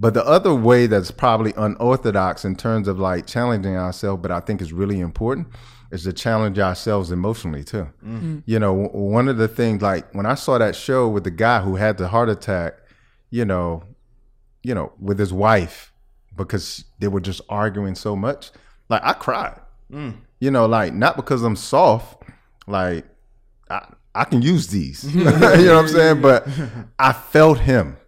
But the other way that's probably unorthodox in terms of like challenging ourselves, but I think is really important, is to challenge ourselves emotionally too. Mm. You know, one of the things, like when I saw that show with the guy who had the heart attack, you know, you know, with his wife, because they were just arguing so much. Like I cried, mm. you know, like not because I'm soft, like I, I can use these, you know what I'm saying? But I felt him,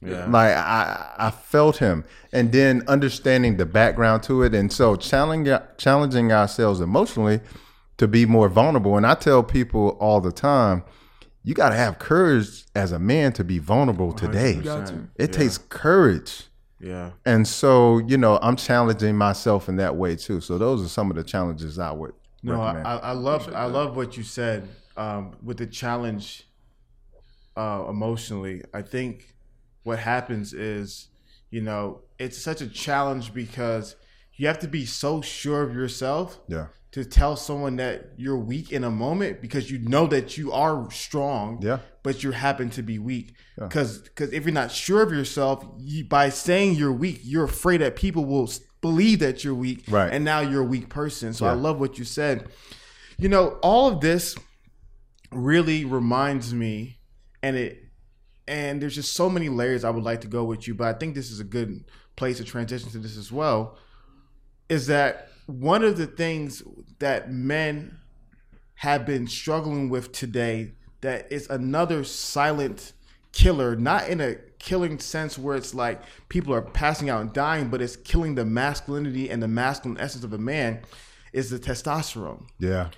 yeah. like I I felt him, and then understanding the background to it, and so challenging challenging ourselves emotionally to be more vulnerable. And I tell people all the time, you got to have courage as a man to be vulnerable today. one hundred percent. It yeah. takes courage. Yeah. And so, you know, I'm challenging myself in that way too. So those are some of the challenges I would no, recommend. I, I love I love what you said um, with the challenge uh, emotionally. I think what happens is, you know, it's such a challenge because you have to be so sure of yourself yeah. to tell someone that you're weak in a moment because you know that you are strong, yeah. but you happen to be weak. Because yeah. because if you're not sure of yourself, you, by saying you're weak, you're afraid that people will believe that you're weak, right. and now you're a weak person. So yeah. I love what you said. You know, all of this really reminds me, and it and there's just so many layers I would like to go with you, but I think this is a good place to transition to this as well, is that one of the things that men have been struggling with today that is another silent killer, not in a killing sense where it's like people are passing out and dying, but it's killing the masculinity and the masculine essence of a man, is the testosterone. Yeah.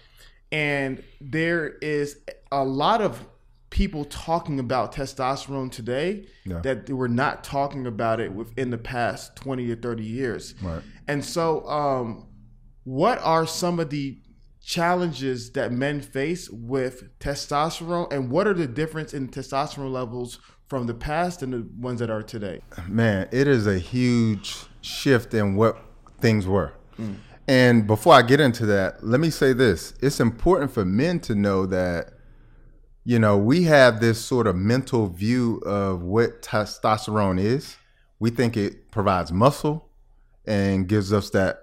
And there is a lot of people talking about testosterone today yeah. that they were not talking about it within the past twenty or thirty years. Right. And so um, what are some of the challenges that men face with testosterone, and what are the difference in testosterone levels from the past and the ones that are today? Man, it is a huge shift in what things were. Mm. And before I get into that, let me say this. It's important for men to know that, you know, we have this sort of mental view of what testosterone is. We think it provides muscle and gives us that,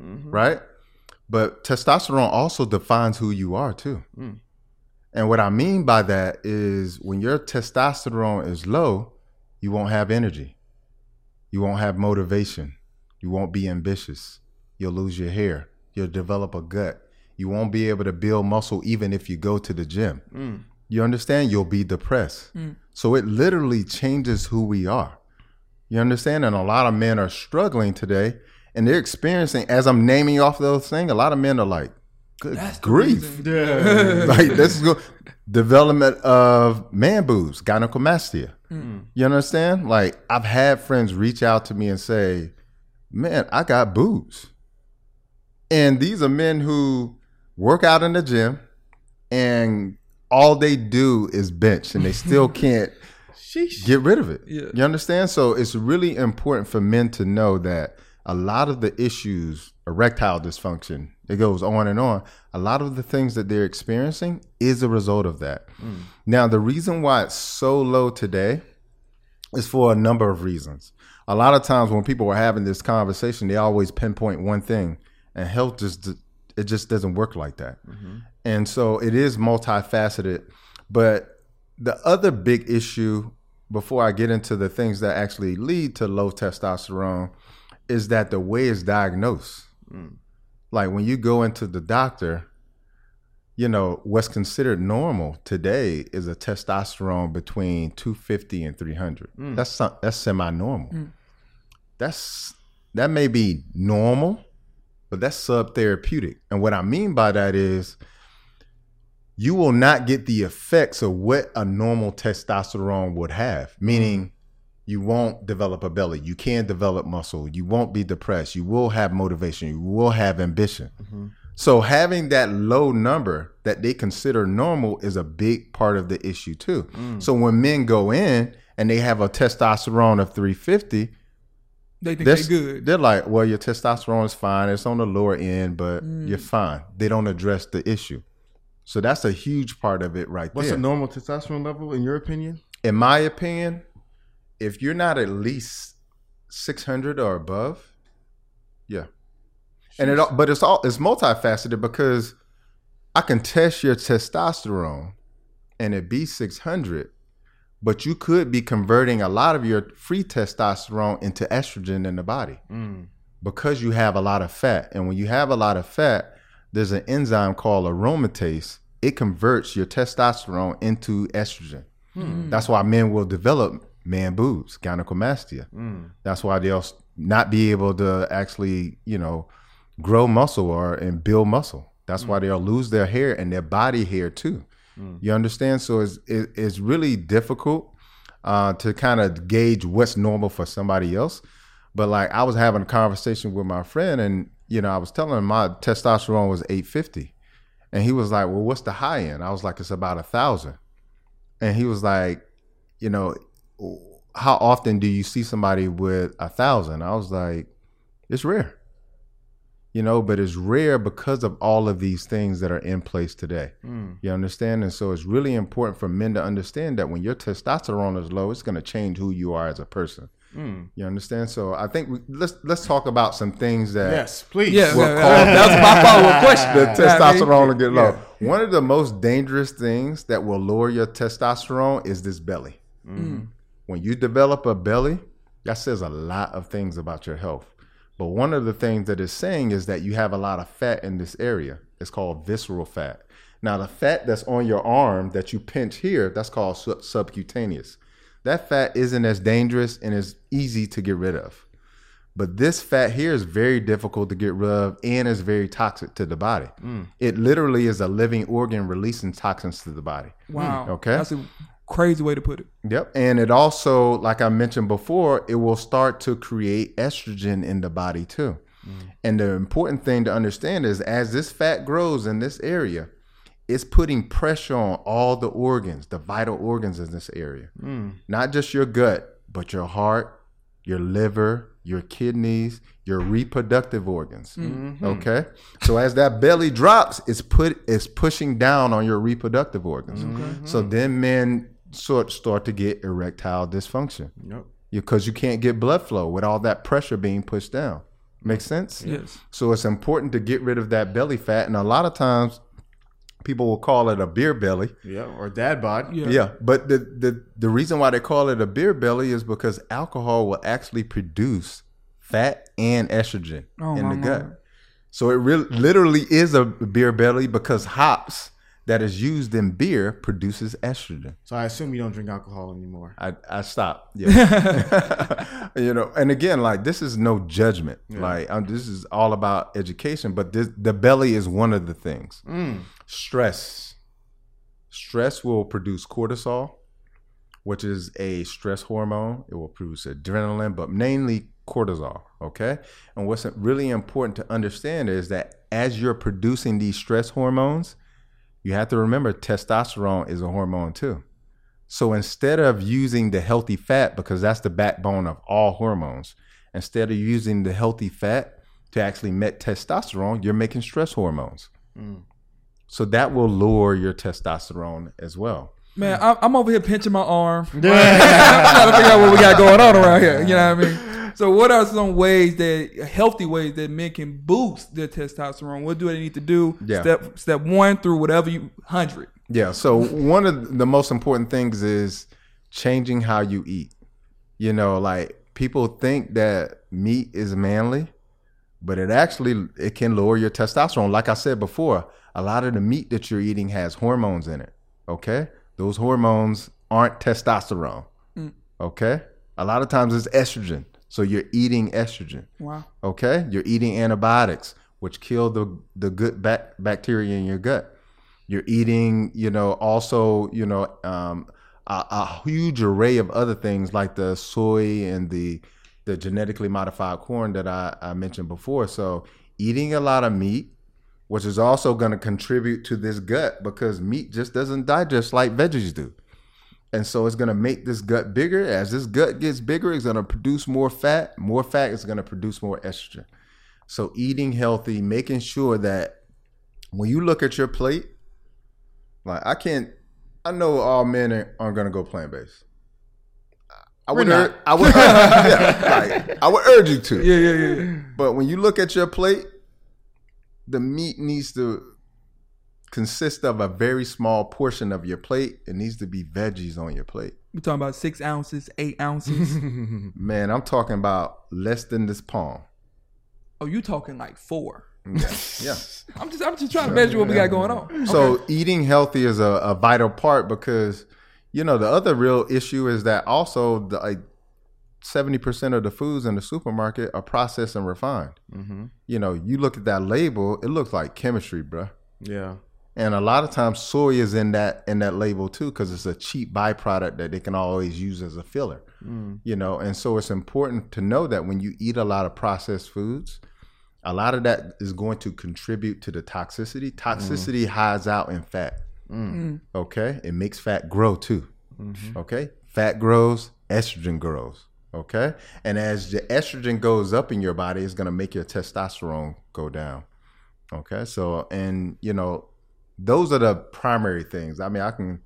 mm-hmm. right? But testosterone also defines who you are too. Mm. And what I mean by that is when your testosterone is low, you won't have energy. You won't have motivation. You won't be ambitious. You'll lose your hair. You'll develop a gut. You won't be able to build muscle even if you go to the gym. Mm. You understand? You'll be depressed. Mm. So it literally changes who we are. You understand? And a lot of men are struggling today, and they're experiencing, as I'm naming off those things, a lot of men are like, good That's grief. Yeah. Like, this is good. Development of man boobs, gynecomastia. Mm. You understand? Like, I've had friends reach out to me and say, man, I got boobs. And these are men who work out in the gym and all they do is bench and they still can't Sheesh. Get rid of it. Yeah. You understand? So it's really important for men to know that a lot of the issues, erectile dysfunction, it goes on and on. A lot of the things that they're experiencing is a result of that. Mm. Now, the reason why it's so low today is for a number of reasons. A lot of times when people are having this conversation, they always pinpoint one thing, and health just, it just doesn't work like that. Mm-hmm. And so it is multifaceted. But the other big issue, before I get into the things that actually lead to low testosterone, is that the way it's diagnosed. Mm. Like when you go into the doctor, you know, what's considered normal today is a testosterone between two fifty and three hundred. Mm. That's that's semi-normal. Mm. That's that may be normal, but that's subtherapeutic. And what I mean by that is you will not get the effects of what a normal testosterone would have, meaning you won't develop a belly. You can develop muscle. You won't be depressed. You will have motivation. You will have ambition. Mm-hmm. So having that low number that they consider normal is a big part of the issue too. Mm. So when men go in and they have a testosterone of three fifty, they think they're, they're good. They're like, well, your testosterone is fine. It's on the lower end, but mm. you're fine. They don't address the issue. So that's a huge part of it right What's there. What's a normal testosterone level in your opinion? In my opinion, if you're not at least six hundred or above, yeah. And it all, but it's all it's multifaceted because I can test your testosterone and it be six hundred, but you could be converting a lot of your free testosterone into estrogen in the body mm. because you have a lot of fat. And when you have a lot of fat, there's an enzyme called aromatase. It converts your testosterone into estrogen. Mm. That's why men will develop man boobs, gynecomastia. Mm. That's why they'll not be able to actually, you know, grow muscle or and build muscle. That's mm. why they'll lose their hair and their body hair too. Mm. You understand? So it's it, it's really difficult uh, to kind of gauge what's normal for somebody else. But like I was having a conversation with my friend, and you know I was telling him my testosterone was eight fifty, and he was like, "Well, what's the high end?" I was like, "It's about a thousand," and he was like, "You know, how often do you see somebody with a thousand?" I was like, it's rare, you know, but it's rare because of all of these things that are in place today. Mm. You understand? And so it's really important for men to understand that when your testosterone is low, it's going to change who you are as a person. Mm. You understand? So I think we, let's let's talk about some things that yes, please. Yeah, were yeah, called, that was my follow-up question. The testosterone will get low. Yeah. One of the most dangerous things that will lower your testosterone is this belly. Mm. When you develop a belly, that says a lot of things about your health. But one of the things that it's saying is that you have a lot of fat in this area. It's called visceral fat. Now, the fat that's on your arm that you pinch here, that's called sub- subcutaneous. That fat isn't as dangerous and is easy to get rid of. But this fat here is very difficult to get rid of and is very toxic to the body. Mm. It literally is a living organ releasing toxins to the body. Wow. Okay. That's a- Crazy way to put it. Yep. And it also, like I mentioned before, it will start to create estrogen in the body too. Mm. And the important thing to understand is as this fat grows in this area, it's putting pressure on all the organs, the vital organs in this area. Mm. Not just your gut, but your heart, your liver, your kidneys, your reproductive organs. Mm-hmm. Okay. So as that belly drops, it's put it's pushing down on your reproductive organs. Mm-hmm. So then men sort start to get erectile dysfunction. Yep. Because you can't get blood flow with all that pressure being pushed down. Make sense? Yes. So it's important to get rid of that belly fat. And a lot of times people will call it a beer belly. Yeah, or dad bod. Yeah. yeah. But the, the the reason why they call it a beer belly is because alcohol will actually produce fat and estrogen oh, in the gut. Mama. So it really literally is a beer belly because hops that is used in beer produces estrogen. So I assume you don't drink alcohol anymore. I, I stopped. Yeah. You know, and again, like this is no judgment. Yeah. Like I'm, this is all about education, but this, the belly is one of the things. Mm. Stress. Stress will produce cortisol. which is a stress hormone. It will produce adrenaline, but mainly cortisol, okay? And what's really important to understand is that as you're producing these stress hormones, you have to remember testosterone is a hormone too. So instead of using the healthy fat, because that's the backbone of all hormones, instead of using the healthy fat to actually make testosterone, you're making stress hormones. Mm. So that will lower your testosterone as well. Man, mm. I'm over here pinching my arm. Yeah. I'm trying to figure out what we got going on around here. You know what I mean? So what are some ways that, healthy ways that men can boost their testosterone? What do they need to do? Yeah. Step step one through whatever you, one hundred. Yeah, so one of the most important things is changing how you eat. You know, like people think that meat is manly, but it actually, it can lower your testosterone. Like I said before, a lot of the meat that you're eating has hormones in it, okay? Those hormones aren't testosterone, mm. okay? A lot of times it's estrogen. So you're eating estrogen. Wow. Okay? You're eating antibiotics, which kill the the good bac- bacteria in your gut. You're eating, you know, also, you know, um, a, a huge array of other things like the soy and the the genetically modified corn that I, I mentioned before. So eating a lot of meat, which is also going to contribute to this gut because meat just doesn't digest like veggies do. And so it's going to make this gut bigger. As this gut gets bigger, it's going to produce more fat. More fat is going to produce more estrogen. So eating healthy, making sure that when you look at your plate, like I can't, I know all men aren't going to go plant-based. I would, ur- I, would, yeah, like, I would urge you to. Yeah, yeah, yeah. But when you look at your plate, the meat needs to consist of a very small portion of your plate. It needs to be veggies on your plate. We're talking about six ounces, eight ounces. Man, I'm talking about less than this palm. Oh, you talking like four? Yeah, yeah. I'm just, I'm just trying to measure what we got going on. So okay. Eating healthy is a, a vital part because, you know, the other real issue is that also the, like seventy percent of the foods in the supermarket are processed and refined. Mm-hmm. You know, you look at that label, it looks like chemistry, bruh. Yeah. And a lot of times soy is in that in that label too because it's a cheap byproduct that they can always use as a filler, mm. you know. And so it's important to know that when you eat a lot of processed foods, a lot of that is going to contribute to the toxicity. Toxicity mm. hides out in fat, mm. okay? It makes fat grow too, mm-hmm. okay? Fat grows, estrogen grows, okay? And as the estrogen goes up in your body, it's going to make your testosterone go down, okay? So, and, you know, those are the primary things. I mean, I can,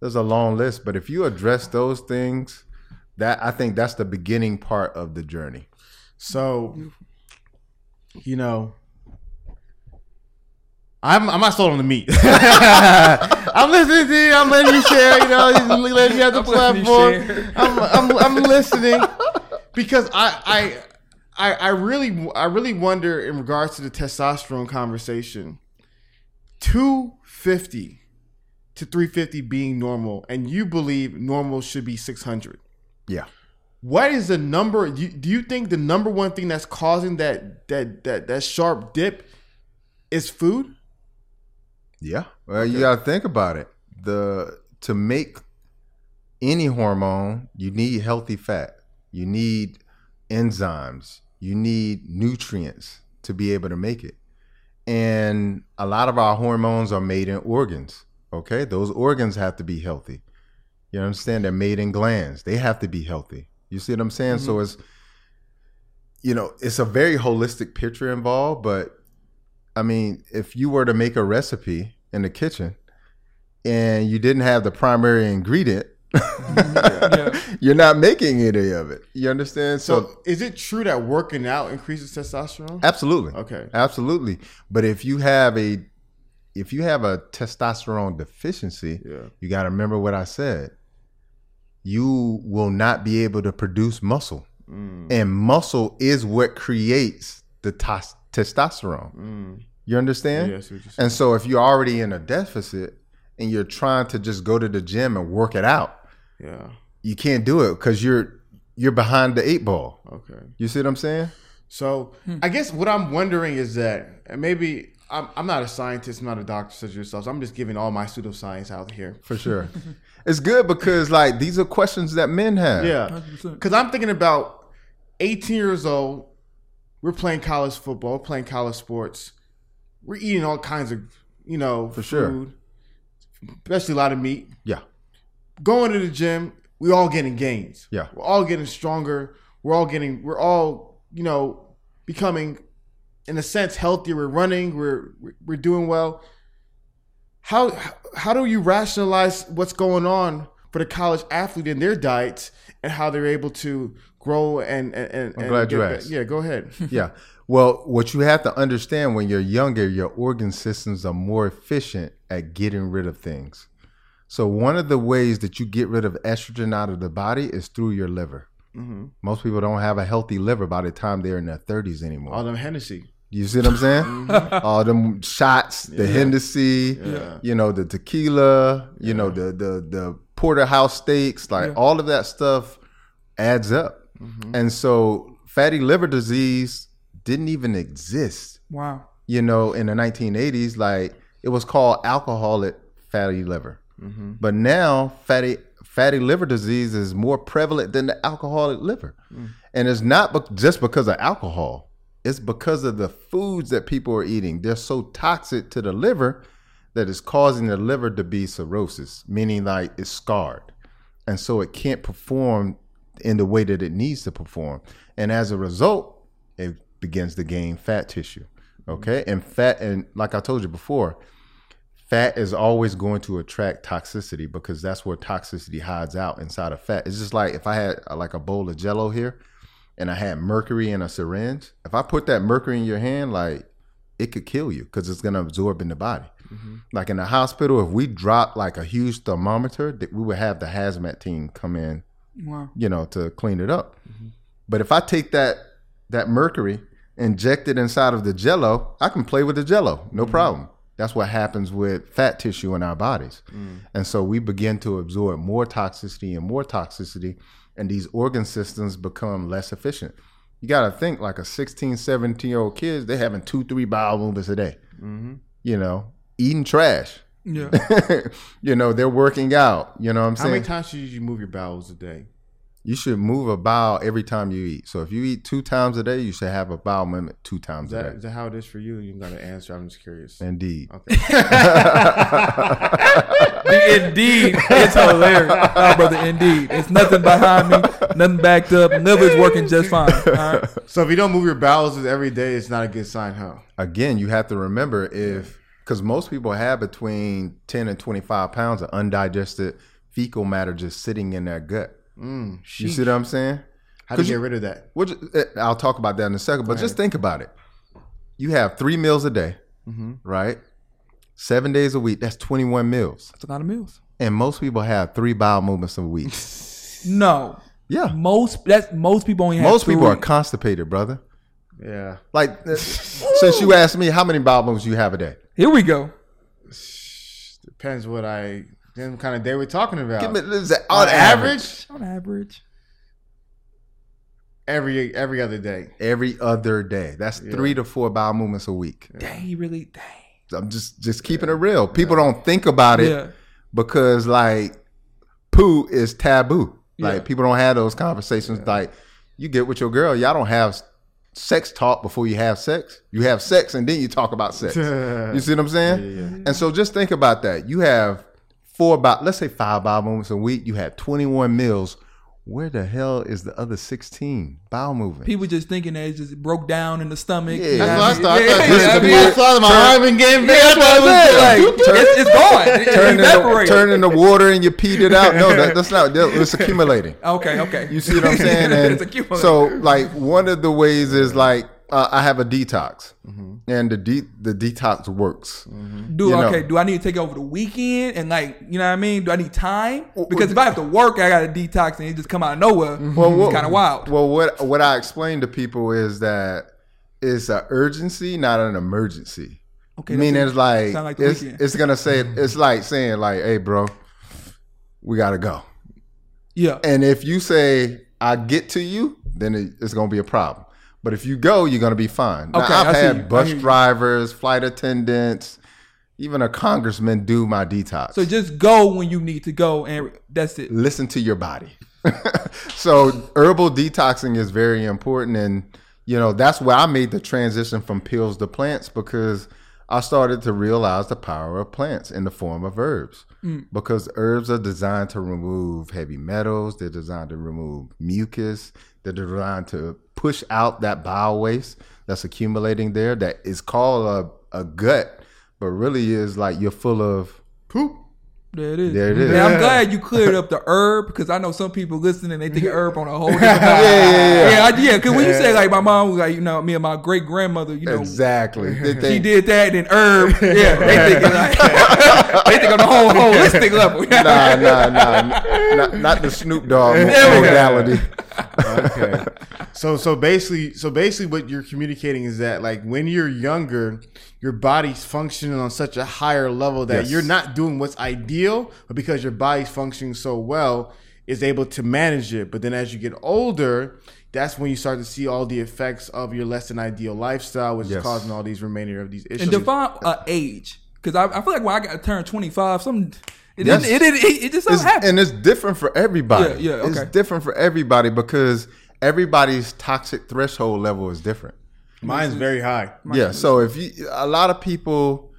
there's a long list, but if you address those things, that I think that's the beginning part of the journey. So, you know, I'm I'm not sold on the meat. I'm listening to you. I'm letting you share. You know, you letting me have the platform. I'm, I'm I'm listening because I I I I really I really wonder in regards to the testosterone conversation. two fifty to three fifty being normal, and you believe normal should be six hundred. Yeah. What is the number? Do you, do you think the number one thing that's causing that that that that sharp dip is food? Yeah. Well, okay. You got to think about it. The to make any hormone, you need healthy fat. You need enzymes. You need nutrients to be able to make it. And a lot of our hormones are made in organs, okay? Those organs have to be healthy. You understand? They're made in glands. They have to be healthy. You see what I'm saying? Mm-hmm. So it's, you know, it's a very holistic picture involved, but I mean, if you were to make a recipe in the kitchen and you didn't have the primary ingredient, yeah, yeah. You're not making any of it. You understand? So, so is it true that working out increases testosterone? Absolutely. Okay. Absolutely. But if you have a if you have a testosterone deficiency, yeah. you got to remember what I said. You will not be able to produce muscle. Mm. And muscle is what creates the tos- testosterone. Mm. You understand? Yes. Yeah, and so if you're already in a deficit and you're trying to just go to the gym and work it out, yeah, you can't do it because you're you're behind the eight ball. Okay, you see what I'm saying? So hmm. I guess what I'm wondering is that, and maybe I'm, I'm not a scientist, I'm not a doctor such as yourselves. I'm just giving all my pseudoscience out here. For sure. It's good because like these are questions that men have. Yeah. Because I'm thinking about eighteen years old, we're playing college football, we're playing college sports. We're eating all kinds of, you know, for food, sure. Especially a lot of meat. Yeah. Going to the gym, we're all getting gains. Yeah. We're all getting stronger. We're all getting, we're all, you know, becoming, in a sense, healthier. We're running, we're we're doing well. How how do you rationalize what's going on for the college athlete in their diets and how they're able to grow and and I'm and glad you asked. Yeah, go ahead. Yeah. Well, what you have to understand when you're younger, your organ systems are more efficient at getting rid of things. So one of the ways that you get rid of estrogen out of the body is through your liver. Mm-hmm. Most people don't have a healthy liver by the time they're in their thirties anymore. All them Hennessy. You see what I'm saying? Mm-hmm. All them shots, the yeah. Hennessy, yeah. you know, the tequila, you yeah. know, the the the porterhouse steaks, like yeah. all of that stuff adds up. Mm-hmm. And so fatty liver disease didn't even exist. Wow. You know, in the nineteen eighties, like it was called alcoholic fatty liver. Mm-hmm. But now fatty fatty liver disease is more prevalent than the alcoholic liver. Mm. And it's not be- just because of alcohol. It's because of the foods that people are eating. They're so toxic to the liver that it's causing the liver to be cirrhosis, meaning like it's scarred. And so it can't perform in the way that it needs to perform. And as a result, it begins to gain fat tissue. Okay. And fat, and like I told you before, fat is always going to attract toxicity because that's where toxicity hides out inside of fat. It's just like if I had like a bowl of Jello here and I had mercury in a syringe, if I put that mercury in your hand, like it could kill you because it's going to absorb in the body. Mm-hmm. Like in the hospital, if we dropped like a huge thermometer, that we would have the hazmat team come in, wow. you know, to clean it up. Mm-hmm. But if I take that that mercury, inject it inside of the Jello, I can play with the Jello, no mm-hmm. problem. That's what happens with fat tissue in our bodies. Mm. And so we begin to absorb more toxicity and more toxicity, and these organ systems become less efficient. You got to think like a sixteen, seventeen-year-old kid, they're having two, three bowel movements a day, mm-hmm. you know, eating trash. Yeah. You know, they're working out. You know what I'm saying? How many times should you move your bowels a day? You should move a bowel every time you eat. So if you eat two times a day, you should have a bowel movement two times that, a day. Is that how it is for you? You got to answer. I'm just curious. Indeed. Okay. Indeed. It's hilarious. Oh, brother, indeed. It's nothing behind me. Nothing backed up. Liver's working just fine. All right? So if you don't move your bowels every day, it's not a good sign, huh? Again, you have to remember if, because most people have between ten and twenty-five pounds of undigested fecal matter just sitting in their gut. Mm, you see what I'm saying? How do you get rid of that? You, I'll talk about that in a second, but just think about it. You have three meals a day, mm-hmm. right? Seven days a week, that's twenty-one meals. That's a lot of meals. And most people have three bowel movements a week. No. Yeah. Most that's most people only have Most three. People are constipated, brother. Yeah. Like, since you asked me how many bowel movements you have a day. Here we go. Depends what I... What kind of day we're talking about? Give me, is that on, on average? average? On average. Every every other day. Every other day. That's yeah. three to four bowel movements a week. Yeah. Dang, really? Dang. I'm just, just keeping yeah. it real. People yeah. don't think about it yeah. because, like, poo is taboo. Like, yeah. people don't have those conversations. Yeah. Like, you get with your girl, y'all don't have sex talk before you have sex. You have sex and then you talk about sex. You see what I'm saying? Yeah, yeah. And so just think about that. You have... Four about, let's say five bowel movements a week. You had twenty-one meals. Where the hell is the other sixteen bowel movements? People just thinking that it just broke down in the stomach. Yeah, that's what I mean, thought. Yeah, yeah, I, mean, I saw my turn, arm and getting big. Yeah, that's what I was like. Turn, it's, it's gone. It, turn, it's in the, turn in the water and you peed it out. No, that, that's not. That, it's accumulating. Okay, okay. You see what I'm saying? And it's accumulating. So, like, one of the ways is like. Uh, I have a detox, mm-hmm. and the de- the detox works. Mm-hmm. Dude, you okay, know. Do I need to take it over the weekend and like, you know what I mean? Do I need time? Because if I have to work, I got to detox and it just come out of nowhere. Mm-hmm. Well, it's kind of wild. Well, what what I explain to people is that it's an urgency, not an emergency. Okay, meaning it's like, like it's, it's gonna say it's like saying like, hey, bro, we gotta go. Yeah, and if you say I get to you, then it, it's gonna be a problem. But if you go, you're going to be fine. Now, okay, I've I had bus drivers, flight attendants, even a congressman do my detox. So just go when you need to go, and that's it. Listen to your body. So herbal detoxing is very important. And, you know, that's where I made the transition from pills to plants, because I started to realize the power of plants in the form of herbs, mm. because herbs are designed to remove heavy metals. They're designed to remove mucus. They're designed to push out that bile waste that's accumulating there that is called a, a gut, but really is like you're full of poop. There it is. There it is. Man, yeah. I'm glad you cleared up the herb, because I know some people listening, they think herb on a whole different level. Yeah, yeah, yeah. Yeah, because yeah, when you say, like, my mom was like, you know, me and my great grandmother, you know. Exactly. They think, she did that and herb. Yeah, they think, like, they think on the whole holistic level. nah, nah, nah. Not, not the Snoop Dogg modality. Okay. So, so basically, so basically what you're communicating is that, like, when you're younger, your body's functioning on such a higher level that yes. you're not doing what's ideal, but because your body's functioning so well, is able to manage it. But then as you get older, that's when you start to see all the effects of your less than ideal lifestyle, which yes. is causing all these remainder of these issues. And define uh, age, because I, I feel like when I got to turn twenty-five, some it yes. it, it, it, it just doesn't happen. And it's different for everybody. Yeah, yeah, okay. It's different for everybody because everybody's toxic threshold level is different. Mine's very high. Mine's yeah. So if you, a lot of people,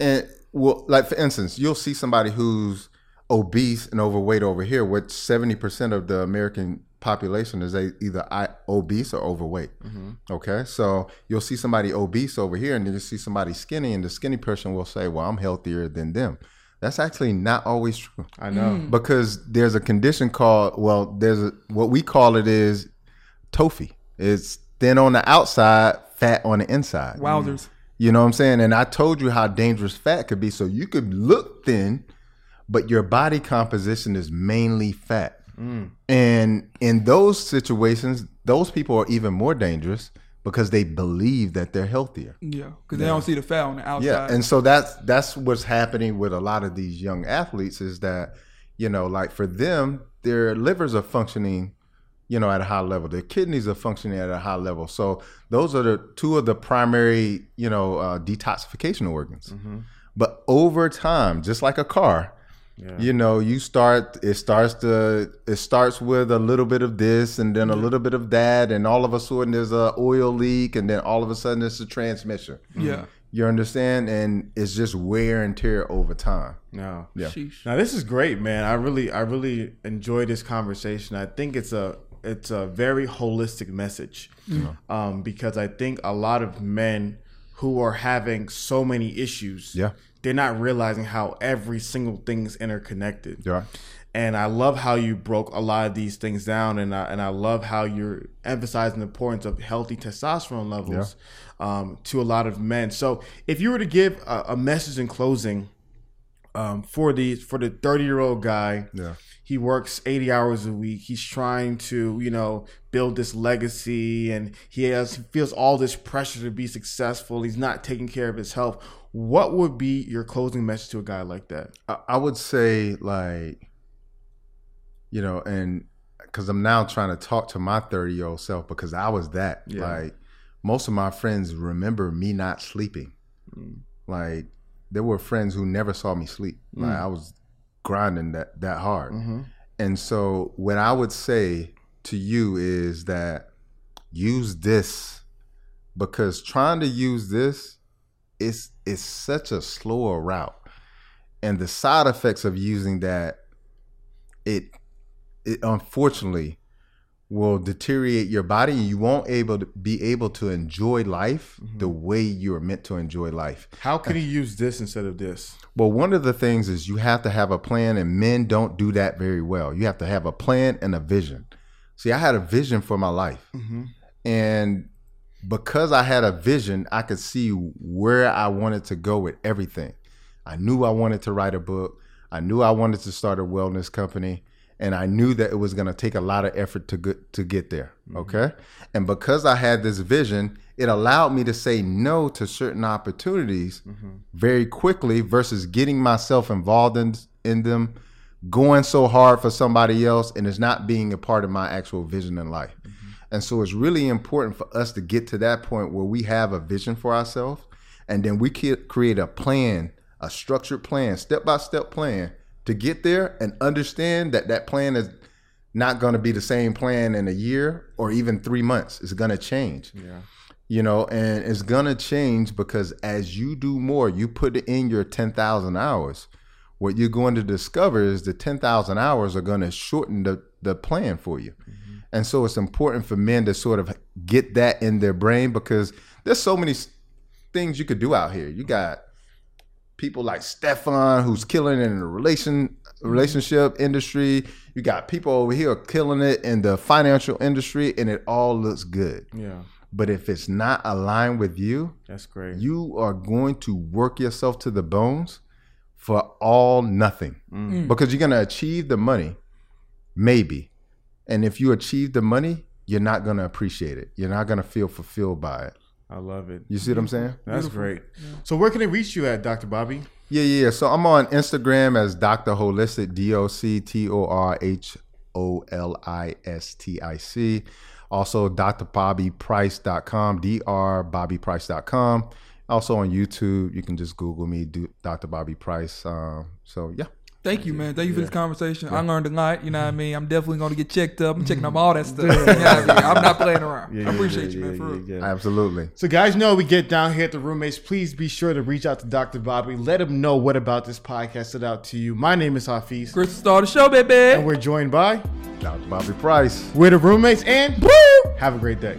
and will like for instance, you'll see somebody who's obese and overweight over here, which seventy percent of the American population is either obese or overweight. Mm-hmm. Okay. So you'll see somebody obese over here, and then you see somebody skinny, and the skinny person will say, well, I'm healthier than them. That's actually not always true. I know. Mm. Because there's a condition called, well, there's a, what we call it is T O F I. It's thin on the outside, fat on the inside. Wowzers. You know what I'm saying? And I told you how dangerous fat could be. So you could look thin, but your body composition is mainly fat. Mm. And in those situations, those people are even more dangerous because they believe that they're healthier. Yeah, because they yeah. don't see the fat on the outside. Yeah, and so that's that's what's happening with a lot of these young athletes is that, you know, like for them, their livers are functioning, you know, at a high level. Their kidneys are functioning at a high level. So those are the two of the primary, you know, uh, detoxification organs. Mm-hmm. But over time, just like a car, yeah. you know, you start, it starts to, it starts with a little bit of this and then a yeah. little bit of that. And all of a sudden there's a oil leak. And then all of a sudden it's a transmission. Yeah. Mm-hmm. You understand? And it's just wear and tear over time. No. Yeah. Sheesh. Now this is great, man. I really, I really enjoy this conversation. I think it's a, It's a very holistic message yeah. um, because I think a lot of men who are having so many issues, yeah. they're not realizing how every single thing's interconnected. Yeah. And I love how you broke a lot of these things down, and I, and I love how you're emphasizing the importance of healthy testosterone levels yeah. um, to a lot of men. So if you were to give a, a message in closing um, for the for the thirty-year-old guy, yeah. he works eighty hours a week. He's trying to, you know, build this legacy, and he has he feels all this pressure to be successful. He's not taking care of his health. What would be your closing message to a guy like that? I would say, like, you know, and because I'm now trying to talk to my thirty-year-old self because I was that. Yeah. Like, most of my friends remember me not sleeping. Mm. Like, there were friends who never saw me sleep. Mm. Like, I was grinding that that hard. Mm-hmm. And so what I would say to you is that use this, because trying to use this is is such a slower route, and the side effects of using that it it unfortunately will deteriorate your body, and you won't able to be able to enjoy life mm-hmm. the way you are meant to enjoy life. How can you use this instead of this? Well, one of the things is you have to have a plan, and men don't do that very well. You have to have a plan and a vision. See, I had a vision for my life. Mm-hmm. And because I had a vision, I could see where I wanted to go with everything. I knew I wanted to write a book. I knew I wanted to start a wellness company. And I knew that it was going to take a lot of effort to get, to get there, okay? Mm-hmm. And because I had this vision, it allowed me to say no to certain opportunities mm-hmm. very quickly versus getting myself involved in, in them, going so hard for somebody else, and it's not being a part of my actual vision in life. Mm-hmm. And so it's really important for us to get to that point where we have a vision for ourselves, and then we create a plan, a structured plan, step-by-step plan to get there, and understand that that plan is not going to be the same plan in a year or even three months. It's going to change. Yeah. You know, and it's going to change because as you do more, you put in your ten thousand hours. What you're going to discover is the ten thousand hours are going to shorten the, the plan for you. Mm-hmm. And so it's important for men to sort of get that in their brain, because there's so many things you could do out here. You got people like Stefan, who's killing it in the relation relationship industry. You got people over here killing it in the financial industry, and it all looks good. Yeah. But if it's not aligned with you, that's great. You are going to work yourself to the bones for all nothing, mm. because you're going to achieve the money, maybe. And if you achieve the money, you're not going to appreciate it. You're not going to feel fulfilled by it. I love it. You see what I'm saying? That's Beautiful. Great. Yeah. So where can they reach you at, Doctor Bobby? Yeah, yeah. So I'm on Instagram as Doctor Holistic, D O C T O R H O L I S T I C. Also, Dr Bobby Price dot com, D R Bobby Price dot com. Also on YouTube, you can just Google me, Doctor Bobby Price. Um, so, yeah. Thank you, man. Thank you yeah. for this conversation. Yeah. I learned a lot. You know what I mean? I'm definitely going to get checked up. I'm checking up all that stuff. You know what I mean? I'm not playing around. Yeah, I appreciate yeah, you, man, yeah, for real. Yeah, yeah. Absolutely. So, guys, you know, we get down here at the Roommates. Please be sure to reach out to Doctor Bobby. Let him know what about this podcast stood out to you. My name is Hafeez. Chris, star the show, baby. And we're joined by Doctor Bobby Price. We're the Roommates, and woo! Have a great day.